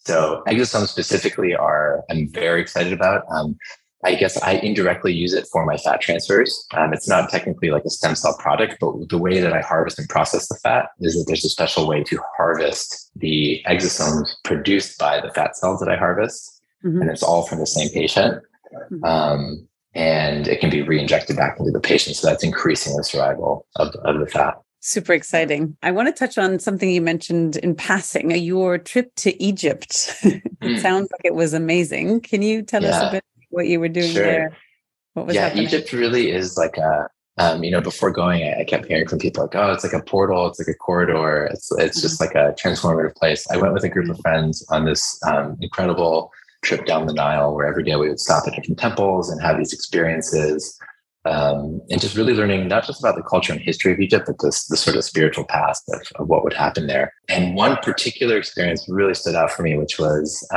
So exosomes specifically I'm very excited about. I guess I indirectly use it for my fat transfers. It's not technically like a stem cell product, but the way that I harvest and process the fat is that there's a special way to harvest the exosomes produced by the fat cells that I harvest. Mm-hmm. And it's all from the same patient. Mm-hmm. And it can be reinjected back into the patient. So that's increasing the survival of the fat. Super exciting. I want to touch on something you mentioned in passing, your trip to Egypt. It sounds like it was amazing. Can you tell us a bit? What you were doing there? What was happening? Egypt really is like a, before going, I kept hearing from people like, oh, it's like a portal. It's like a corridor. It's just like a transformative place. I went with a group of friends on this incredible trip down the Nile where every day we would stop at different temples and have these experiences and just really learning not just about the culture and history of Egypt, but the sort of spiritual past of what would happen there. And one particular experience really stood out for me, which was,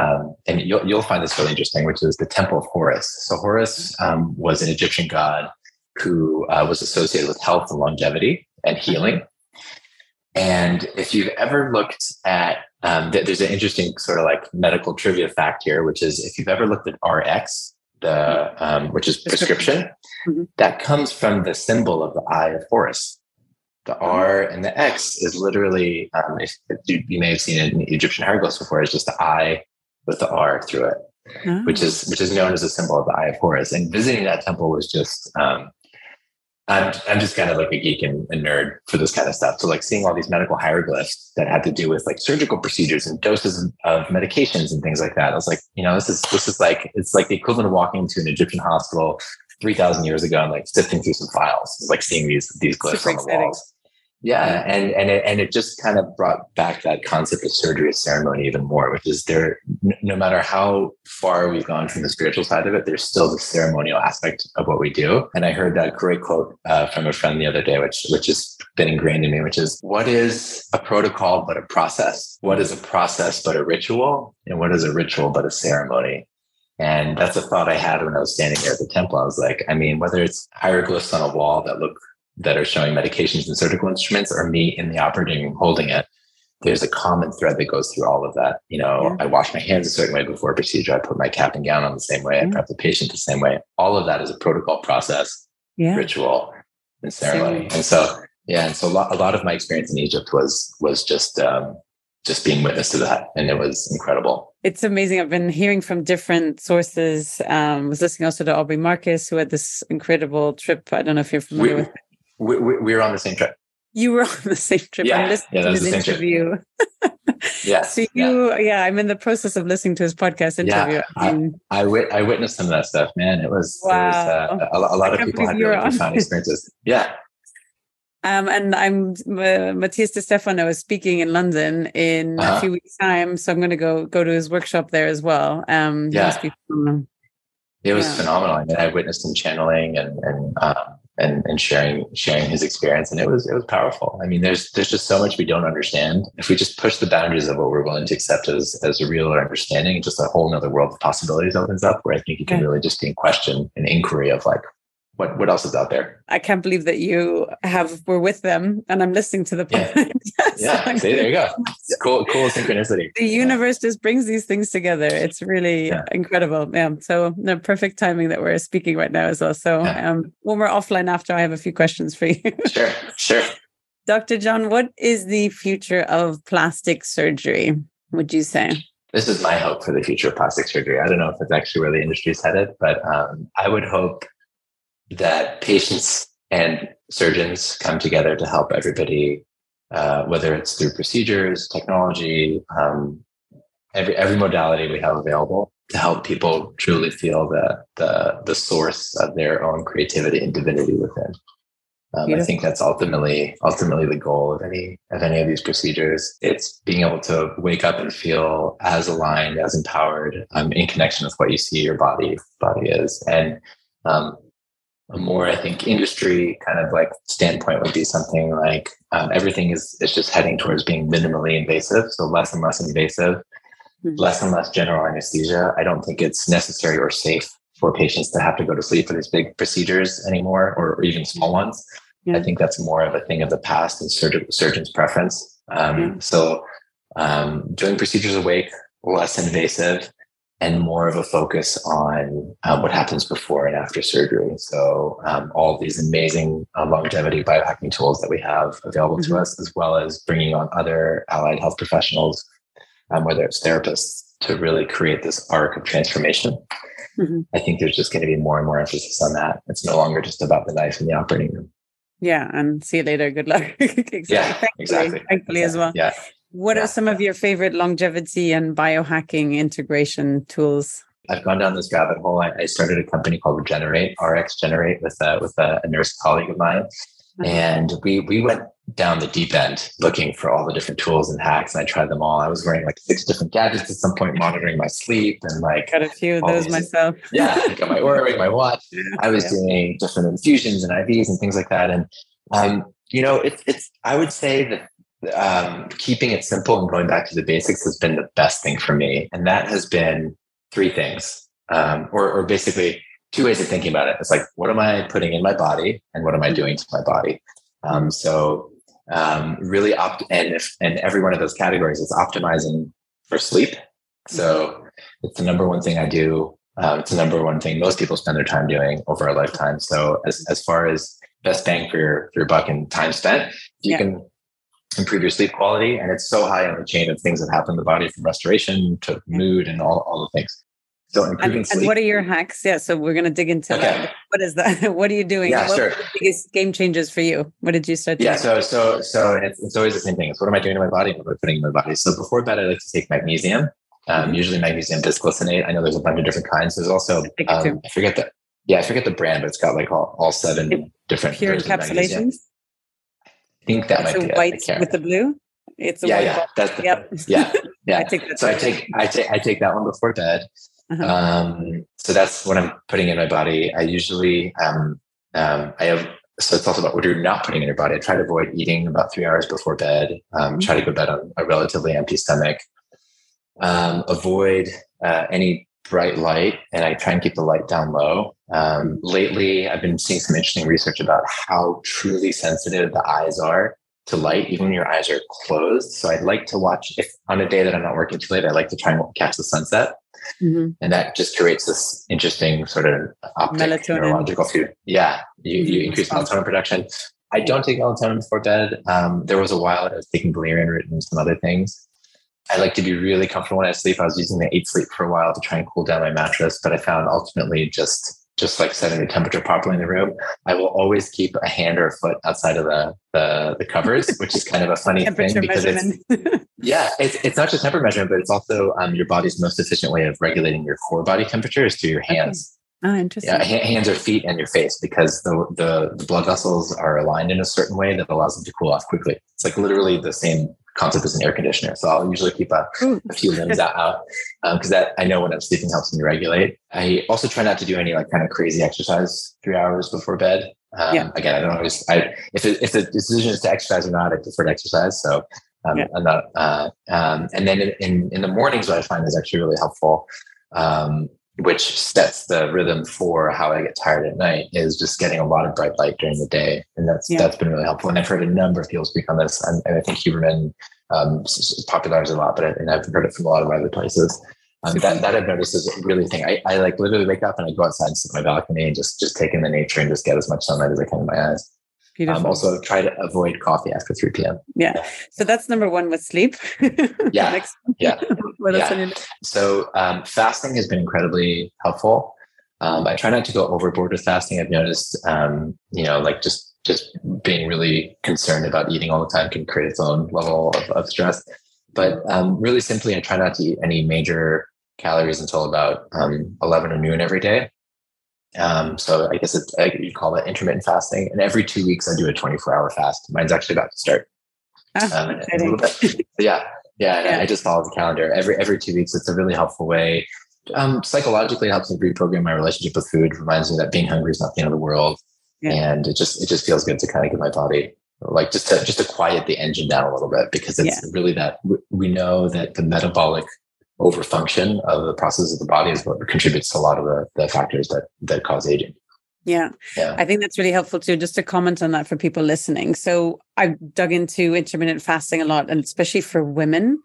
and you'll find this really interesting, which is the Temple of Horus. So Horus was an Egyptian god who was associated with health and longevity and healing. And if you've ever looked at, there's an interesting sort of like medical trivia fact here, which is if you've ever looked at RX, which is prescription, that comes from the symbol of the eye of Horus. The R and the X is literally, you may have seen it in Egyptian hieroglyphs before, it's just the I with the R through it, which is known as a symbol of the eye of Horus. And visiting that temple was just, I'm just kind of like a geek and a nerd for this kind of stuff. So like seeing all these medical hieroglyphs that had to do with like surgical procedures and doses of medications and things like that. I was like, this is like, it's like the equivalent of walking into an Egyptian hospital 3,000 years ago and like sifting through some files. It's like seeing these glyphs on the walls. Yeah. And it just kind of brought back that concept of surgery as ceremony even more, which is there, no matter how far we've gone from the spiritual side of it, there's still the ceremonial aspect of what we do. And I heard that great quote from a friend the other day, which has been ingrained in me, which is, what is a protocol but a process? What is a process but a ritual? And what is a ritual but a ceremony? And that's a thought I had when I was standing there at the temple. I was like, whether it's hieroglyphs on a wall that are showing medications and surgical instruments or me in the operating room holding it, there's a common thread that goes through all of that. I wash my hands a certain way before a procedure. I put my cap and gown on the same way. I prep the patient the same way. All of that is a protocol, process, ritual, and ceremony. And so, a lot of my experience in Egypt was just being witness to that. And it was incredible. It's amazing. I've been hearing from different sources. Was listening also to Aubrey Marcus, who had this incredible trip. I don't know if you're familiar with it. We were on the same trip. You were on the same trip. Yeah, I'm listening to his interview. I'm in the process of listening to his podcast interview. Yeah, I witnessed some of that stuff, man. It was a lot of people had really profound experiences. Yeah. And I'm Matthias de Stefano is speaking in London in a few weeks' time, so I'm going to go to his workshop there as well. It was phenomenal. I mean, I witnessed him channeling and and sharing his experience. And it was powerful. I mean, there's just so much we don't understand. If we just push the boundaries of what we're willing to accept as a real understanding, just a whole nother world of possibilities opens up, where I think you can really just be in question and inquiry of like, what else is out there? I can't believe that you were with them, and I'm listening to the podcast. Yeah. Yeah. See, there you go. Cool synchronicity. The universe just brings these things together. It's really incredible. Yeah. So the perfect timing that we're speaking right now is also when we're offline after, I have a few questions for you. Sure. Dr. John, what is the future of plastic surgery, would you say? This is my hope for the future of plastic surgery. I don't know if it's actually where the industry is headed, but I would hope that patients and surgeons come together to help everybody, whether it's through procedures, technology, every modality we have available, to help people truly feel the source of their own creativity and divinity within. I think that's ultimately the goal of any of these procedures. It's being able to wake up and feel as aligned, as empowered, in connection with what you see your body is, and a more, I think, industry kind of like standpoint would be something like everything is just heading towards being minimally invasive. So less and less invasive, less and less general anesthesia. I don't think it's necessary or safe for patients to have to go to sleep for these big procedures anymore, or even small ones. Yeah. I think that's more of a thing of the past and surgeon's preference. So doing procedures awake, less invasive, and more of a focus on what happens before and after surgery. So all these amazing longevity biohacking tools that we have available to us, as well as bringing on other allied health professionals, whether it's therapists, to really create this arc of transformation. I think there's just going to be more and more emphasis on that. It's no longer just about the knife in the operating room. Yeah, and see you later. Good luck. Exactly. Yeah, exactly. Thankfully as well. Yeah. What are some of your favorite longevity and biohacking integration tools? I've gone down this rabbit hole. I started a company called Regenerate with a nurse colleague of mine. And we went down the deep end looking for all the different tools and hacks. And I tried them all. I was wearing like 6 different gadgets at some point, monitoring my sleep, and like got a few of those myself. Yeah, I got my Oura ring, my watch. I was doing different infusions and IVs and things like that. And it's I would say that keeping it simple and going back to the basics has been the best thing for me. And that has been 3 things, or basically 2 ways of thinking about it. It's like, what am I putting in my body and what am I doing to my body? Really and every one of those categories is optimizing for sleep. So it's the number one thing I do. It's the number one thing most people spend their time doing over a lifetime. So as far as best bang for your buck and time spent, you can improve your sleep quality. And it's so high on the chain of things that happen in the body, from restoration to mood and all the things. So improving sleep. And what are your hacks? Yeah. So we're going to dig into that. What is that? What are you doing? Yeah, what were the biggest game changers for you? What did you start doing? Yeah. So it's always the same thing. It's what am I doing to my body and what am I putting in my body? So before bed, I like to take magnesium, usually magnesium bisglycinate. I know there's a bunch of different kinds. There's also, I forget the brand, but it's got like all 7 different pure encapsulations. I think that might be white with the blue. It's a white. Yeah. I take that one before bed. So that's what I'm putting in my body. I usually, so it's also about what you're not putting in your body. I try to avoid eating about 3 hours before bed. Try to go to bed on a relatively empty stomach. Avoid any bright light, and I try and keep the light down low. Lately, I've been seeing some interesting research about how truly sensitive the eyes are to light, even when your eyes are closed. So I'd like to watch, if on a day that I'm not working too late, I like to try and catch the sunset. And that just creates this interesting sort of optic melatonin. Neurological food. Yeah, you increase melatonin production. I don't take melatonin before bed. There was a while I was taking valerian root and some other things. I like to be really comfortable when I sleep. I was using the 8 Sleep for a while to try and cool down my mattress, but I found ultimately just like setting the temperature properly in the room, I will always keep a hand or a foot outside of the covers, which is kind of a funny thing because it's not just temperature measurement, but it's also your body's most efficient way of regulating your core body temperature is through your hands. Oh, interesting. Yeah, hands or feet and your face, because the blood vessels are aligned in a certain way that allows them to cool off quickly. It's like literally the same concept is an air conditioner. So I'll usually keep a few limbs out because that I know when I'm sleeping helps me regulate. I also try not to do any like kind of crazy exercise 3 hours before bed. Again, I don't always, if the decision is to exercise or not, I prefer to exercise. So I'm not, and then in the mornings, what I find is actually really helpful, which sets the rhythm for how I get tired at night, is just getting a lot of bright light during the day. And that's been really helpful. And I've heard a number of people speak on this. And I think Huberman popularized it a lot, and I've heard it from a lot of other places. That I've noticed is really a thing. I like literally wake up and I go outside and sit on my balcony and just take in the nature and just get as much sunlight as I can in my eyes. Also try to avoid coffee after 3 p.m. Yeah. So that's number one with sleep. Yeah. So fasting has been incredibly helpful. I try not to go overboard with fasting. I've noticed, just being really concerned about eating all the time can create its own level of stress. But really simply, I try not to eat any major calories until about 11 or noon every day. So I guess you'd call that intermittent fasting. And every 2 weeks, I do a 24-hour fast. Mine's actually about to start. A little bit. I just follow the calendar every 2 weeks. It's a really helpful way. Psychologically, it helps me reprogram my relationship with food. Reminds me that being hungry is not the end of the world, and it just feels good to kind of give my body like just to quiet the engine down a little bit, because it's really that we know that the metabolic overfunction of the process of the body is what contributes to a lot of the factors that cause aging. Yeah. I think that's really helpful too, just to comment on that for people listening. So I've dug into intermittent fasting a lot, and especially for women,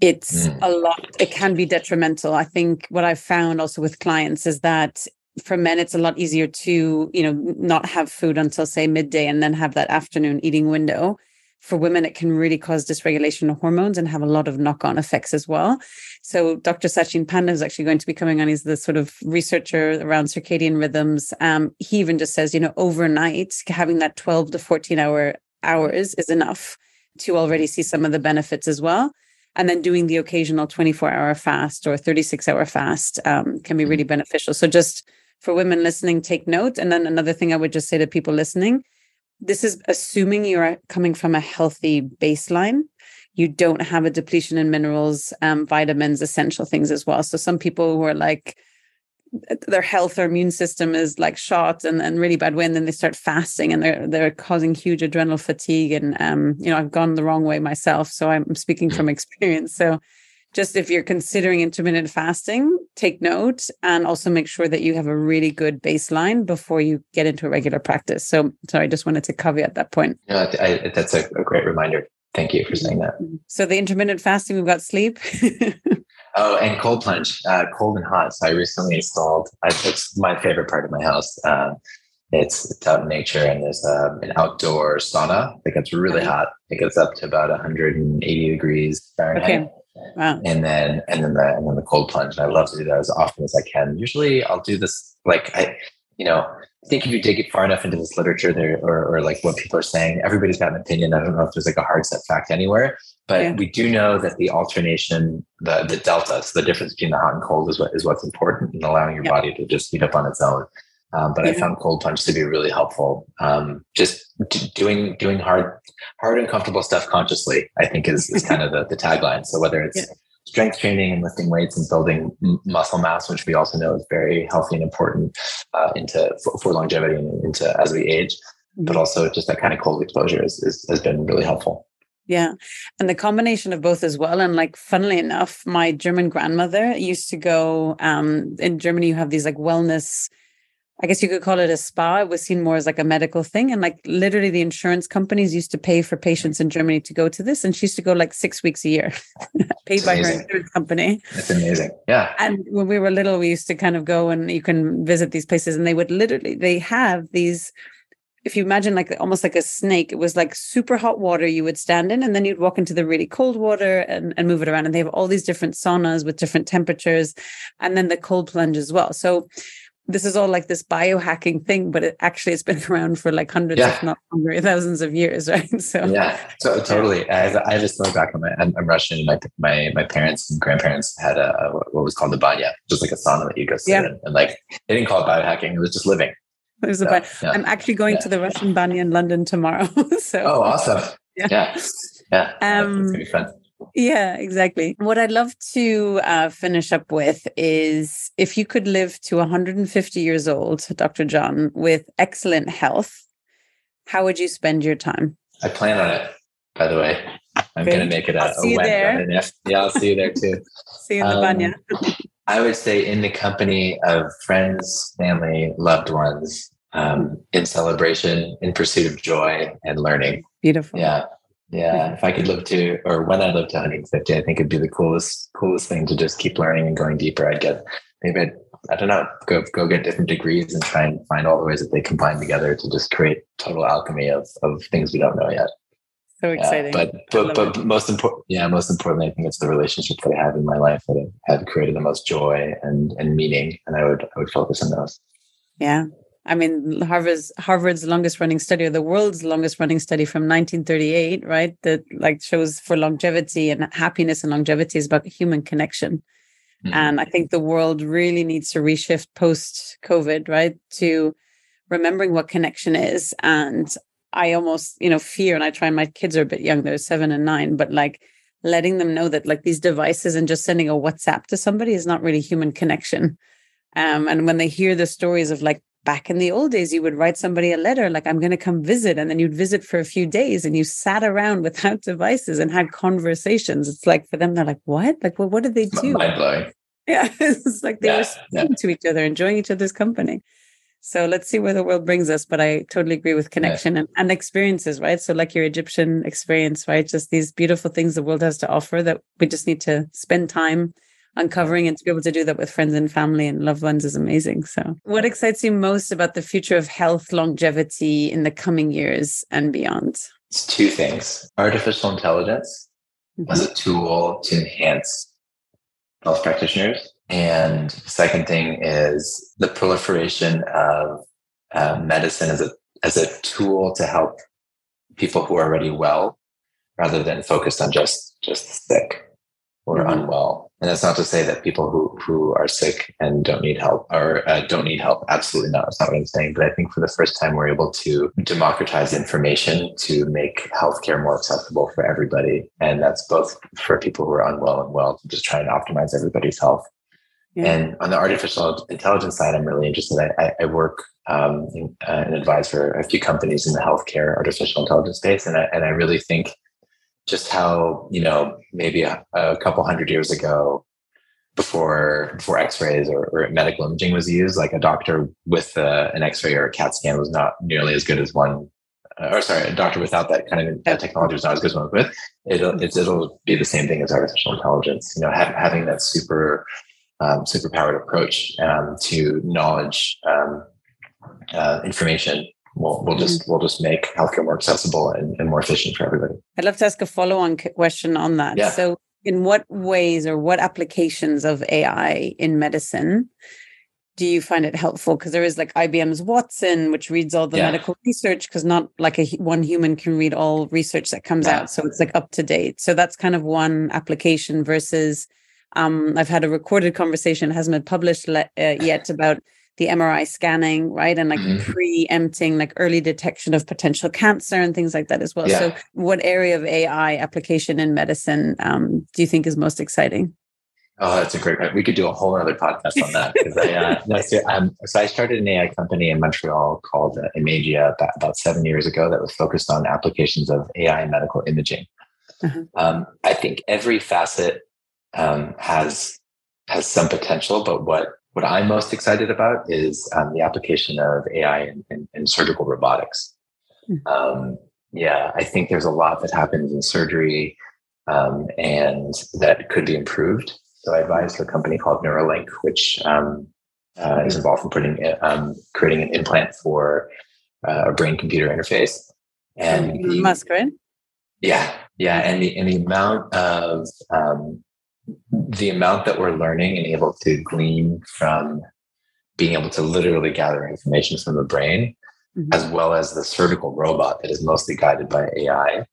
it's a lot, it can be detrimental. I think what I've found also with clients is that for men, it's a lot easier to, not have food until say midday and then have that afternoon eating window. For women, it can really cause dysregulation of hormones and have a lot of knock-on effects as well. So Dr. Sachin Panda is actually going to be coming on. He's the sort of researcher around circadian rhythms. He even just says, overnight, having that 12 to 14-hour hours is enough to already see some of the benefits as well. And then doing the occasional 24-hour fast or 36-hour fast can be really beneficial. So just for women listening, take note. And then another thing I would just say to people listening, this is assuming you're coming from a healthy baseline. You don't have a depletion in minerals, vitamins, essential things as well. So some people who are like, their health or immune system is like shot and really bad way, and then they start fasting and they're causing huge adrenal fatigue. And, I've gone the wrong way myself. So I'm speaking from experience. So just if you're considering intermittent fasting, take note and also make sure that you have a really good baseline before you get into a regular practice. So, sorry, I just wanted to caveat that point. No, that's a great reminder. Thank you for saying that. So the intermittent fasting, we've got sleep. Oh, and cold plunge, cold and hot. So I recently installed, it's my favorite part of my house. It's out in nature, and there's an outdoor sauna that gets really hot. It gets up to about 180 degrees Fahrenheit. Okay. Wow. And then the cold plunge. And I love to do that as often as I can. Usually I'll do this, I think if you dig it far enough into this literature there, or like what people are saying, everybody's got an opinion. I don't know if there's like a hard set fact anywhere, but we do know that the alternation, the delta, so the difference between the hot and cold is what's important in allowing your body to just heat up on its own. I found cold plunge to be really helpful. Just doing hard, uncomfortable stuff consciously, I think is kind of the tagline. So whether it's strength training and lifting weights and building muscle mass, which we also know is very healthy and important for longevity and into as we age, but also just that kind of cold exposure has been really helpful. Yeah. And the combination of both as well. And like, funnily enough, my German grandmother used to go, in Germany, you have these like wellness, I guess you could call it a spa. It was seen more as like a medical thing. And like literally the insurance companies used to pay for patients in Germany to go to this. And she used to go like 6 weeks a year, paid by her insurance company. That's amazing. Yeah. And when we were little, we used to kind of go, and you can visit these places, and they have these, if you imagine like almost like a snake, it was like super hot water you would stand in, and then you'd walk into the really cold water and move it around. And they have all these different saunas with different temperatures, and then the cold plunge as well. So this is all like this biohacking thing, but it's been around for like hundreds, if not thousands of years, right? So so totally. I have a story back on my. I'm Russian, and my parents and grandparents had a what was called a banya, just like a sauna that you go sit in, and like they didn't call it biohacking; it was just living. It was a banya. I'm actually going to the Russian banya in London tomorrow. So. Oh, awesome! Yeah. Yeah, it's going to be fun. Yeah, exactly. What I'd love to finish up with is, if you could live to 150 years old, Dr. John, with excellent health, how would you spend your time? I plan on it, by the way. I'm going to make it a wedding. Yeah, I'll see you there too. See you in the banya. I would say in the company of friends, family, loved ones, in celebration, in pursuit of joy and learning. Beautiful. Yeah. Yeah, if I could live to, or when I lived to 150, I think it'd be the coolest thing to just keep learning and going deeper. I'd go get different degrees and try and find all the ways that they combine together to just create total alchemy of things we don't know yet. So exciting! But most importantly, I think it's the relationship that I have in my life that have created the most joy and meaning, and I would focus on those. Yeah. I mean, Harvard's longest running study, or the world's longest running study from 1938, right? That shows for longevity and happiness, and longevity is about human connection. Mm-hmm. And I think the world really needs to reshift post COVID, right? To remembering what connection is. And I almost, fear, and I try, my kids are a bit young, they're 7 and 9, but letting them know that these devices and just sending a WhatsApp to somebody is not really human connection. And when they hear the stories of back in the old days, you would write somebody a letter, I'm going to come visit. And then you'd visit for a few days and you sat around without devices and had conversations. It's for them, they're what? Well, what did they do? Mind-blowing. Yeah. It's they were speaking to each other, enjoying each other's company. So let's see where the world brings us. But I totally agree with connection and experiences, right? So your Egyptian experience, right? Just these beautiful things the world has to offer that we just need to spend time uncovering, and to be able to do that with friends and family and loved ones is amazing. So what excites you most about the future of health, longevity in the coming years and beyond? It's two things. Artificial intelligence as a tool to enhance health practitioners. And the second thing is the proliferation of medicine as a tool to help people who are already well, rather than focused on just sick or unwell. And that's not to say that people who are sick and don't need help. Absolutely not. That's not what I'm saying. But I think for the first time, we're able to democratize information to make healthcare more accessible for everybody. And that's both for people who are unwell and well, to just try and optimize everybody's health. Yeah. And on the artificial intelligence side, I'm really interested. I work and advise for a few companies in the healthcare artificial intelligence space. And I really think just how, maybe a couple hundred years ago, before x-rays or medical imaging was used, a doctor with an x-ray or a CAT scan was not nearly as good as one, a doctor without that kind of technology was not as good as one with. It'll be the same thing as artificial intelligence, having that superpowered approach to knowledge, information. We'll just make healthcare more accessible and more efficient for everybody. I'd love to ask a follow-on question on that. Yeah. So in what ways or what applications of AI in medicine do you find it helpful? Because there is IBM's Watson, which reads all the medical research, because not one human can read all research that comes out. So it's up to date. So that's kind of one application versus I've had a recorded conversation, hasn't been published yet, about the MRI scanning, right? And preempting, early detection of potential cancer and things like that as well. Yeah. So what area of AI application in medicine do you think is most exciting? Oh, that's a great point. We could do a whole other podcast on that. So I started an AI company in Montreal called Imagia about 7 years ago that was focused on applications of AI in medical imaging. Uh-huh. I think every facet has some potential, but what I'm most excited about is the application of AI in surgical robotics. I think there's a lot that happens in surgery and that could be improved. So I advised a company called Neuralink, which is involved in creating an implant for a brain-computer interface. And Muscarin. And the amount of the amount that we're learning and able to glean from being able to literally gather information from the brain, as well as the surgical robot that is mostly guided by AI,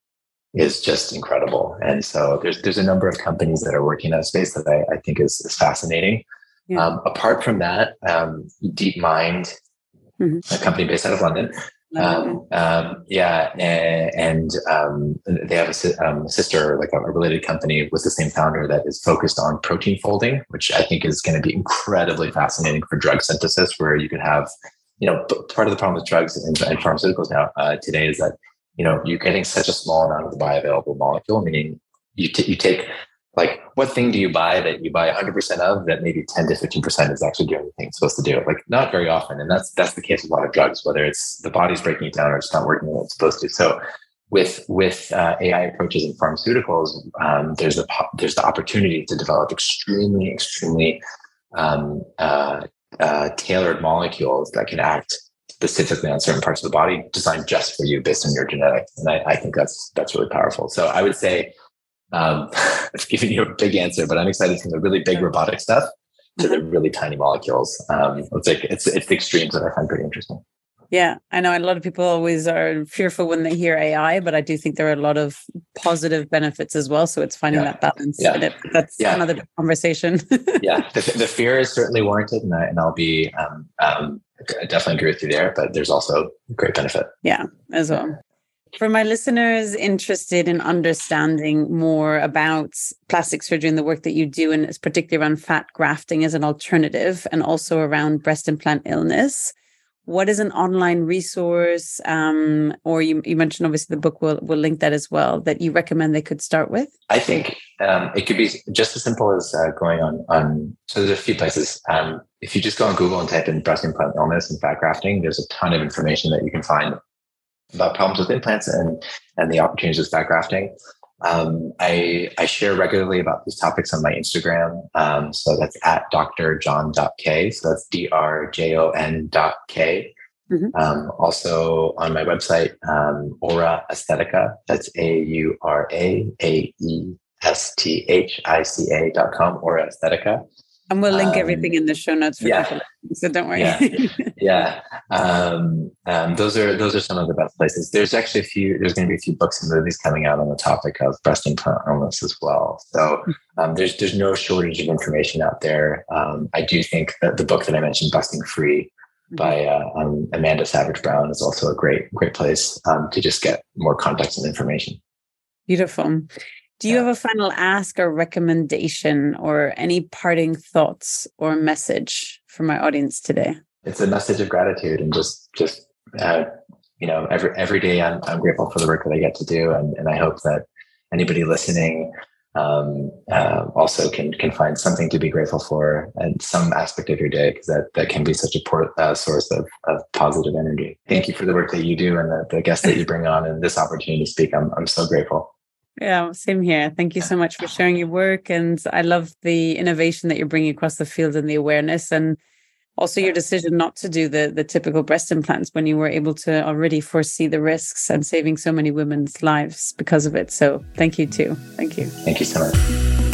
is just incredible. And so there's a number of companies that are working in that space that I think is fascinating. Yeah. Apart from that, DeepMind, a company based out of London, They have a sister, like a related company with the same founder that is focused on protein folding, which I think is going to be incredibly fascinating for drug synthesis, where you could have, part of the problem with drugs and pharmaceuticals now today is that, you're getting such a small amount of the bioavailable molecule, meaning you take, like, what thing do you buy that you buy 100% of that maybe 10 to 15% is actually doing the thing it's supposed to do? Like, not very often. And that's the case with a lot of drugs, whether it's the body's breaking it down or it's not working when it's supposed to. So with AI approaches in pharmaceuticals, there's the opportunity to develop extremely tailored molecules that can act specifically on certain parts of the body, designed just for you based on your genetics. And I think that's really powerful. So I would say, I've given you a big answer, but I'm excited from the really big robotic stuff to the really tiny molecules. It's the extremes that I find pretty interesting. Yeah, I know a lot of people always are fearful when they hear AI, but I do think there are a lot of positive benefits as well. So it's finding that balance. Yeah. That's another big conversation. Yeah, the fear is certainly warranted, and I'll be I definitely agree with you there. But there's also great benefit. Yeah, as well. For my listeners interested in understanding more about plastic surgery and the work that you do, and it's particularly around fat grafting as an alternative and also around breast implant illness, what is an online resource? Or you mentioned, obviously, the book, we'll link that as well, that you recommend they could start with? I think it could be just as simple as going on. So there's a few places. If you just go on Google and type in breast implant illness and fat grafting, there's a ton of information that you can find about problems with implants and the opportunities with fat grafting. I share regularly about these topics on my Instagram. So that's at drjohn.k. So that's drjohn.k. Mm-hmm. Also on my website, Aura Aesthetica. That's AuraAesthetica.com, Aura Aesthetica. And we'll link everything in the show notes for people, so don't worry. Yeah. Those are some of the best places. There's actually there's going to be a few books and movies coming out on the topic of breast implant illness as well. So there's no shortage of information out there. I do think that the book that I mentioned, Busting Free, by Amanda Savage Brown, is also a great place to just get more context and information. Beautiful. Do you have a final ask or recommendation or any parting thoughts or message for my audience today? It's a message of gratitude, and just every day I'm grateful for the work that I get to do. And I hope that anybody listening also can find something to be grateful for and some aspect of your day, because that can be such a source of positive energy. Thank you for the work that you do and the guests that you bring on and this opportunity to speak. I'm so grateful. Yeah, same here. Thank you so much for sharing your work. And I love the innovation that you're bringing across the field and the awareness, and also your decision not to do the typical breast implants when you were able to already foresee the risks and saving so many women's lives because of it. So thank you too. Thank you. Thank you so much.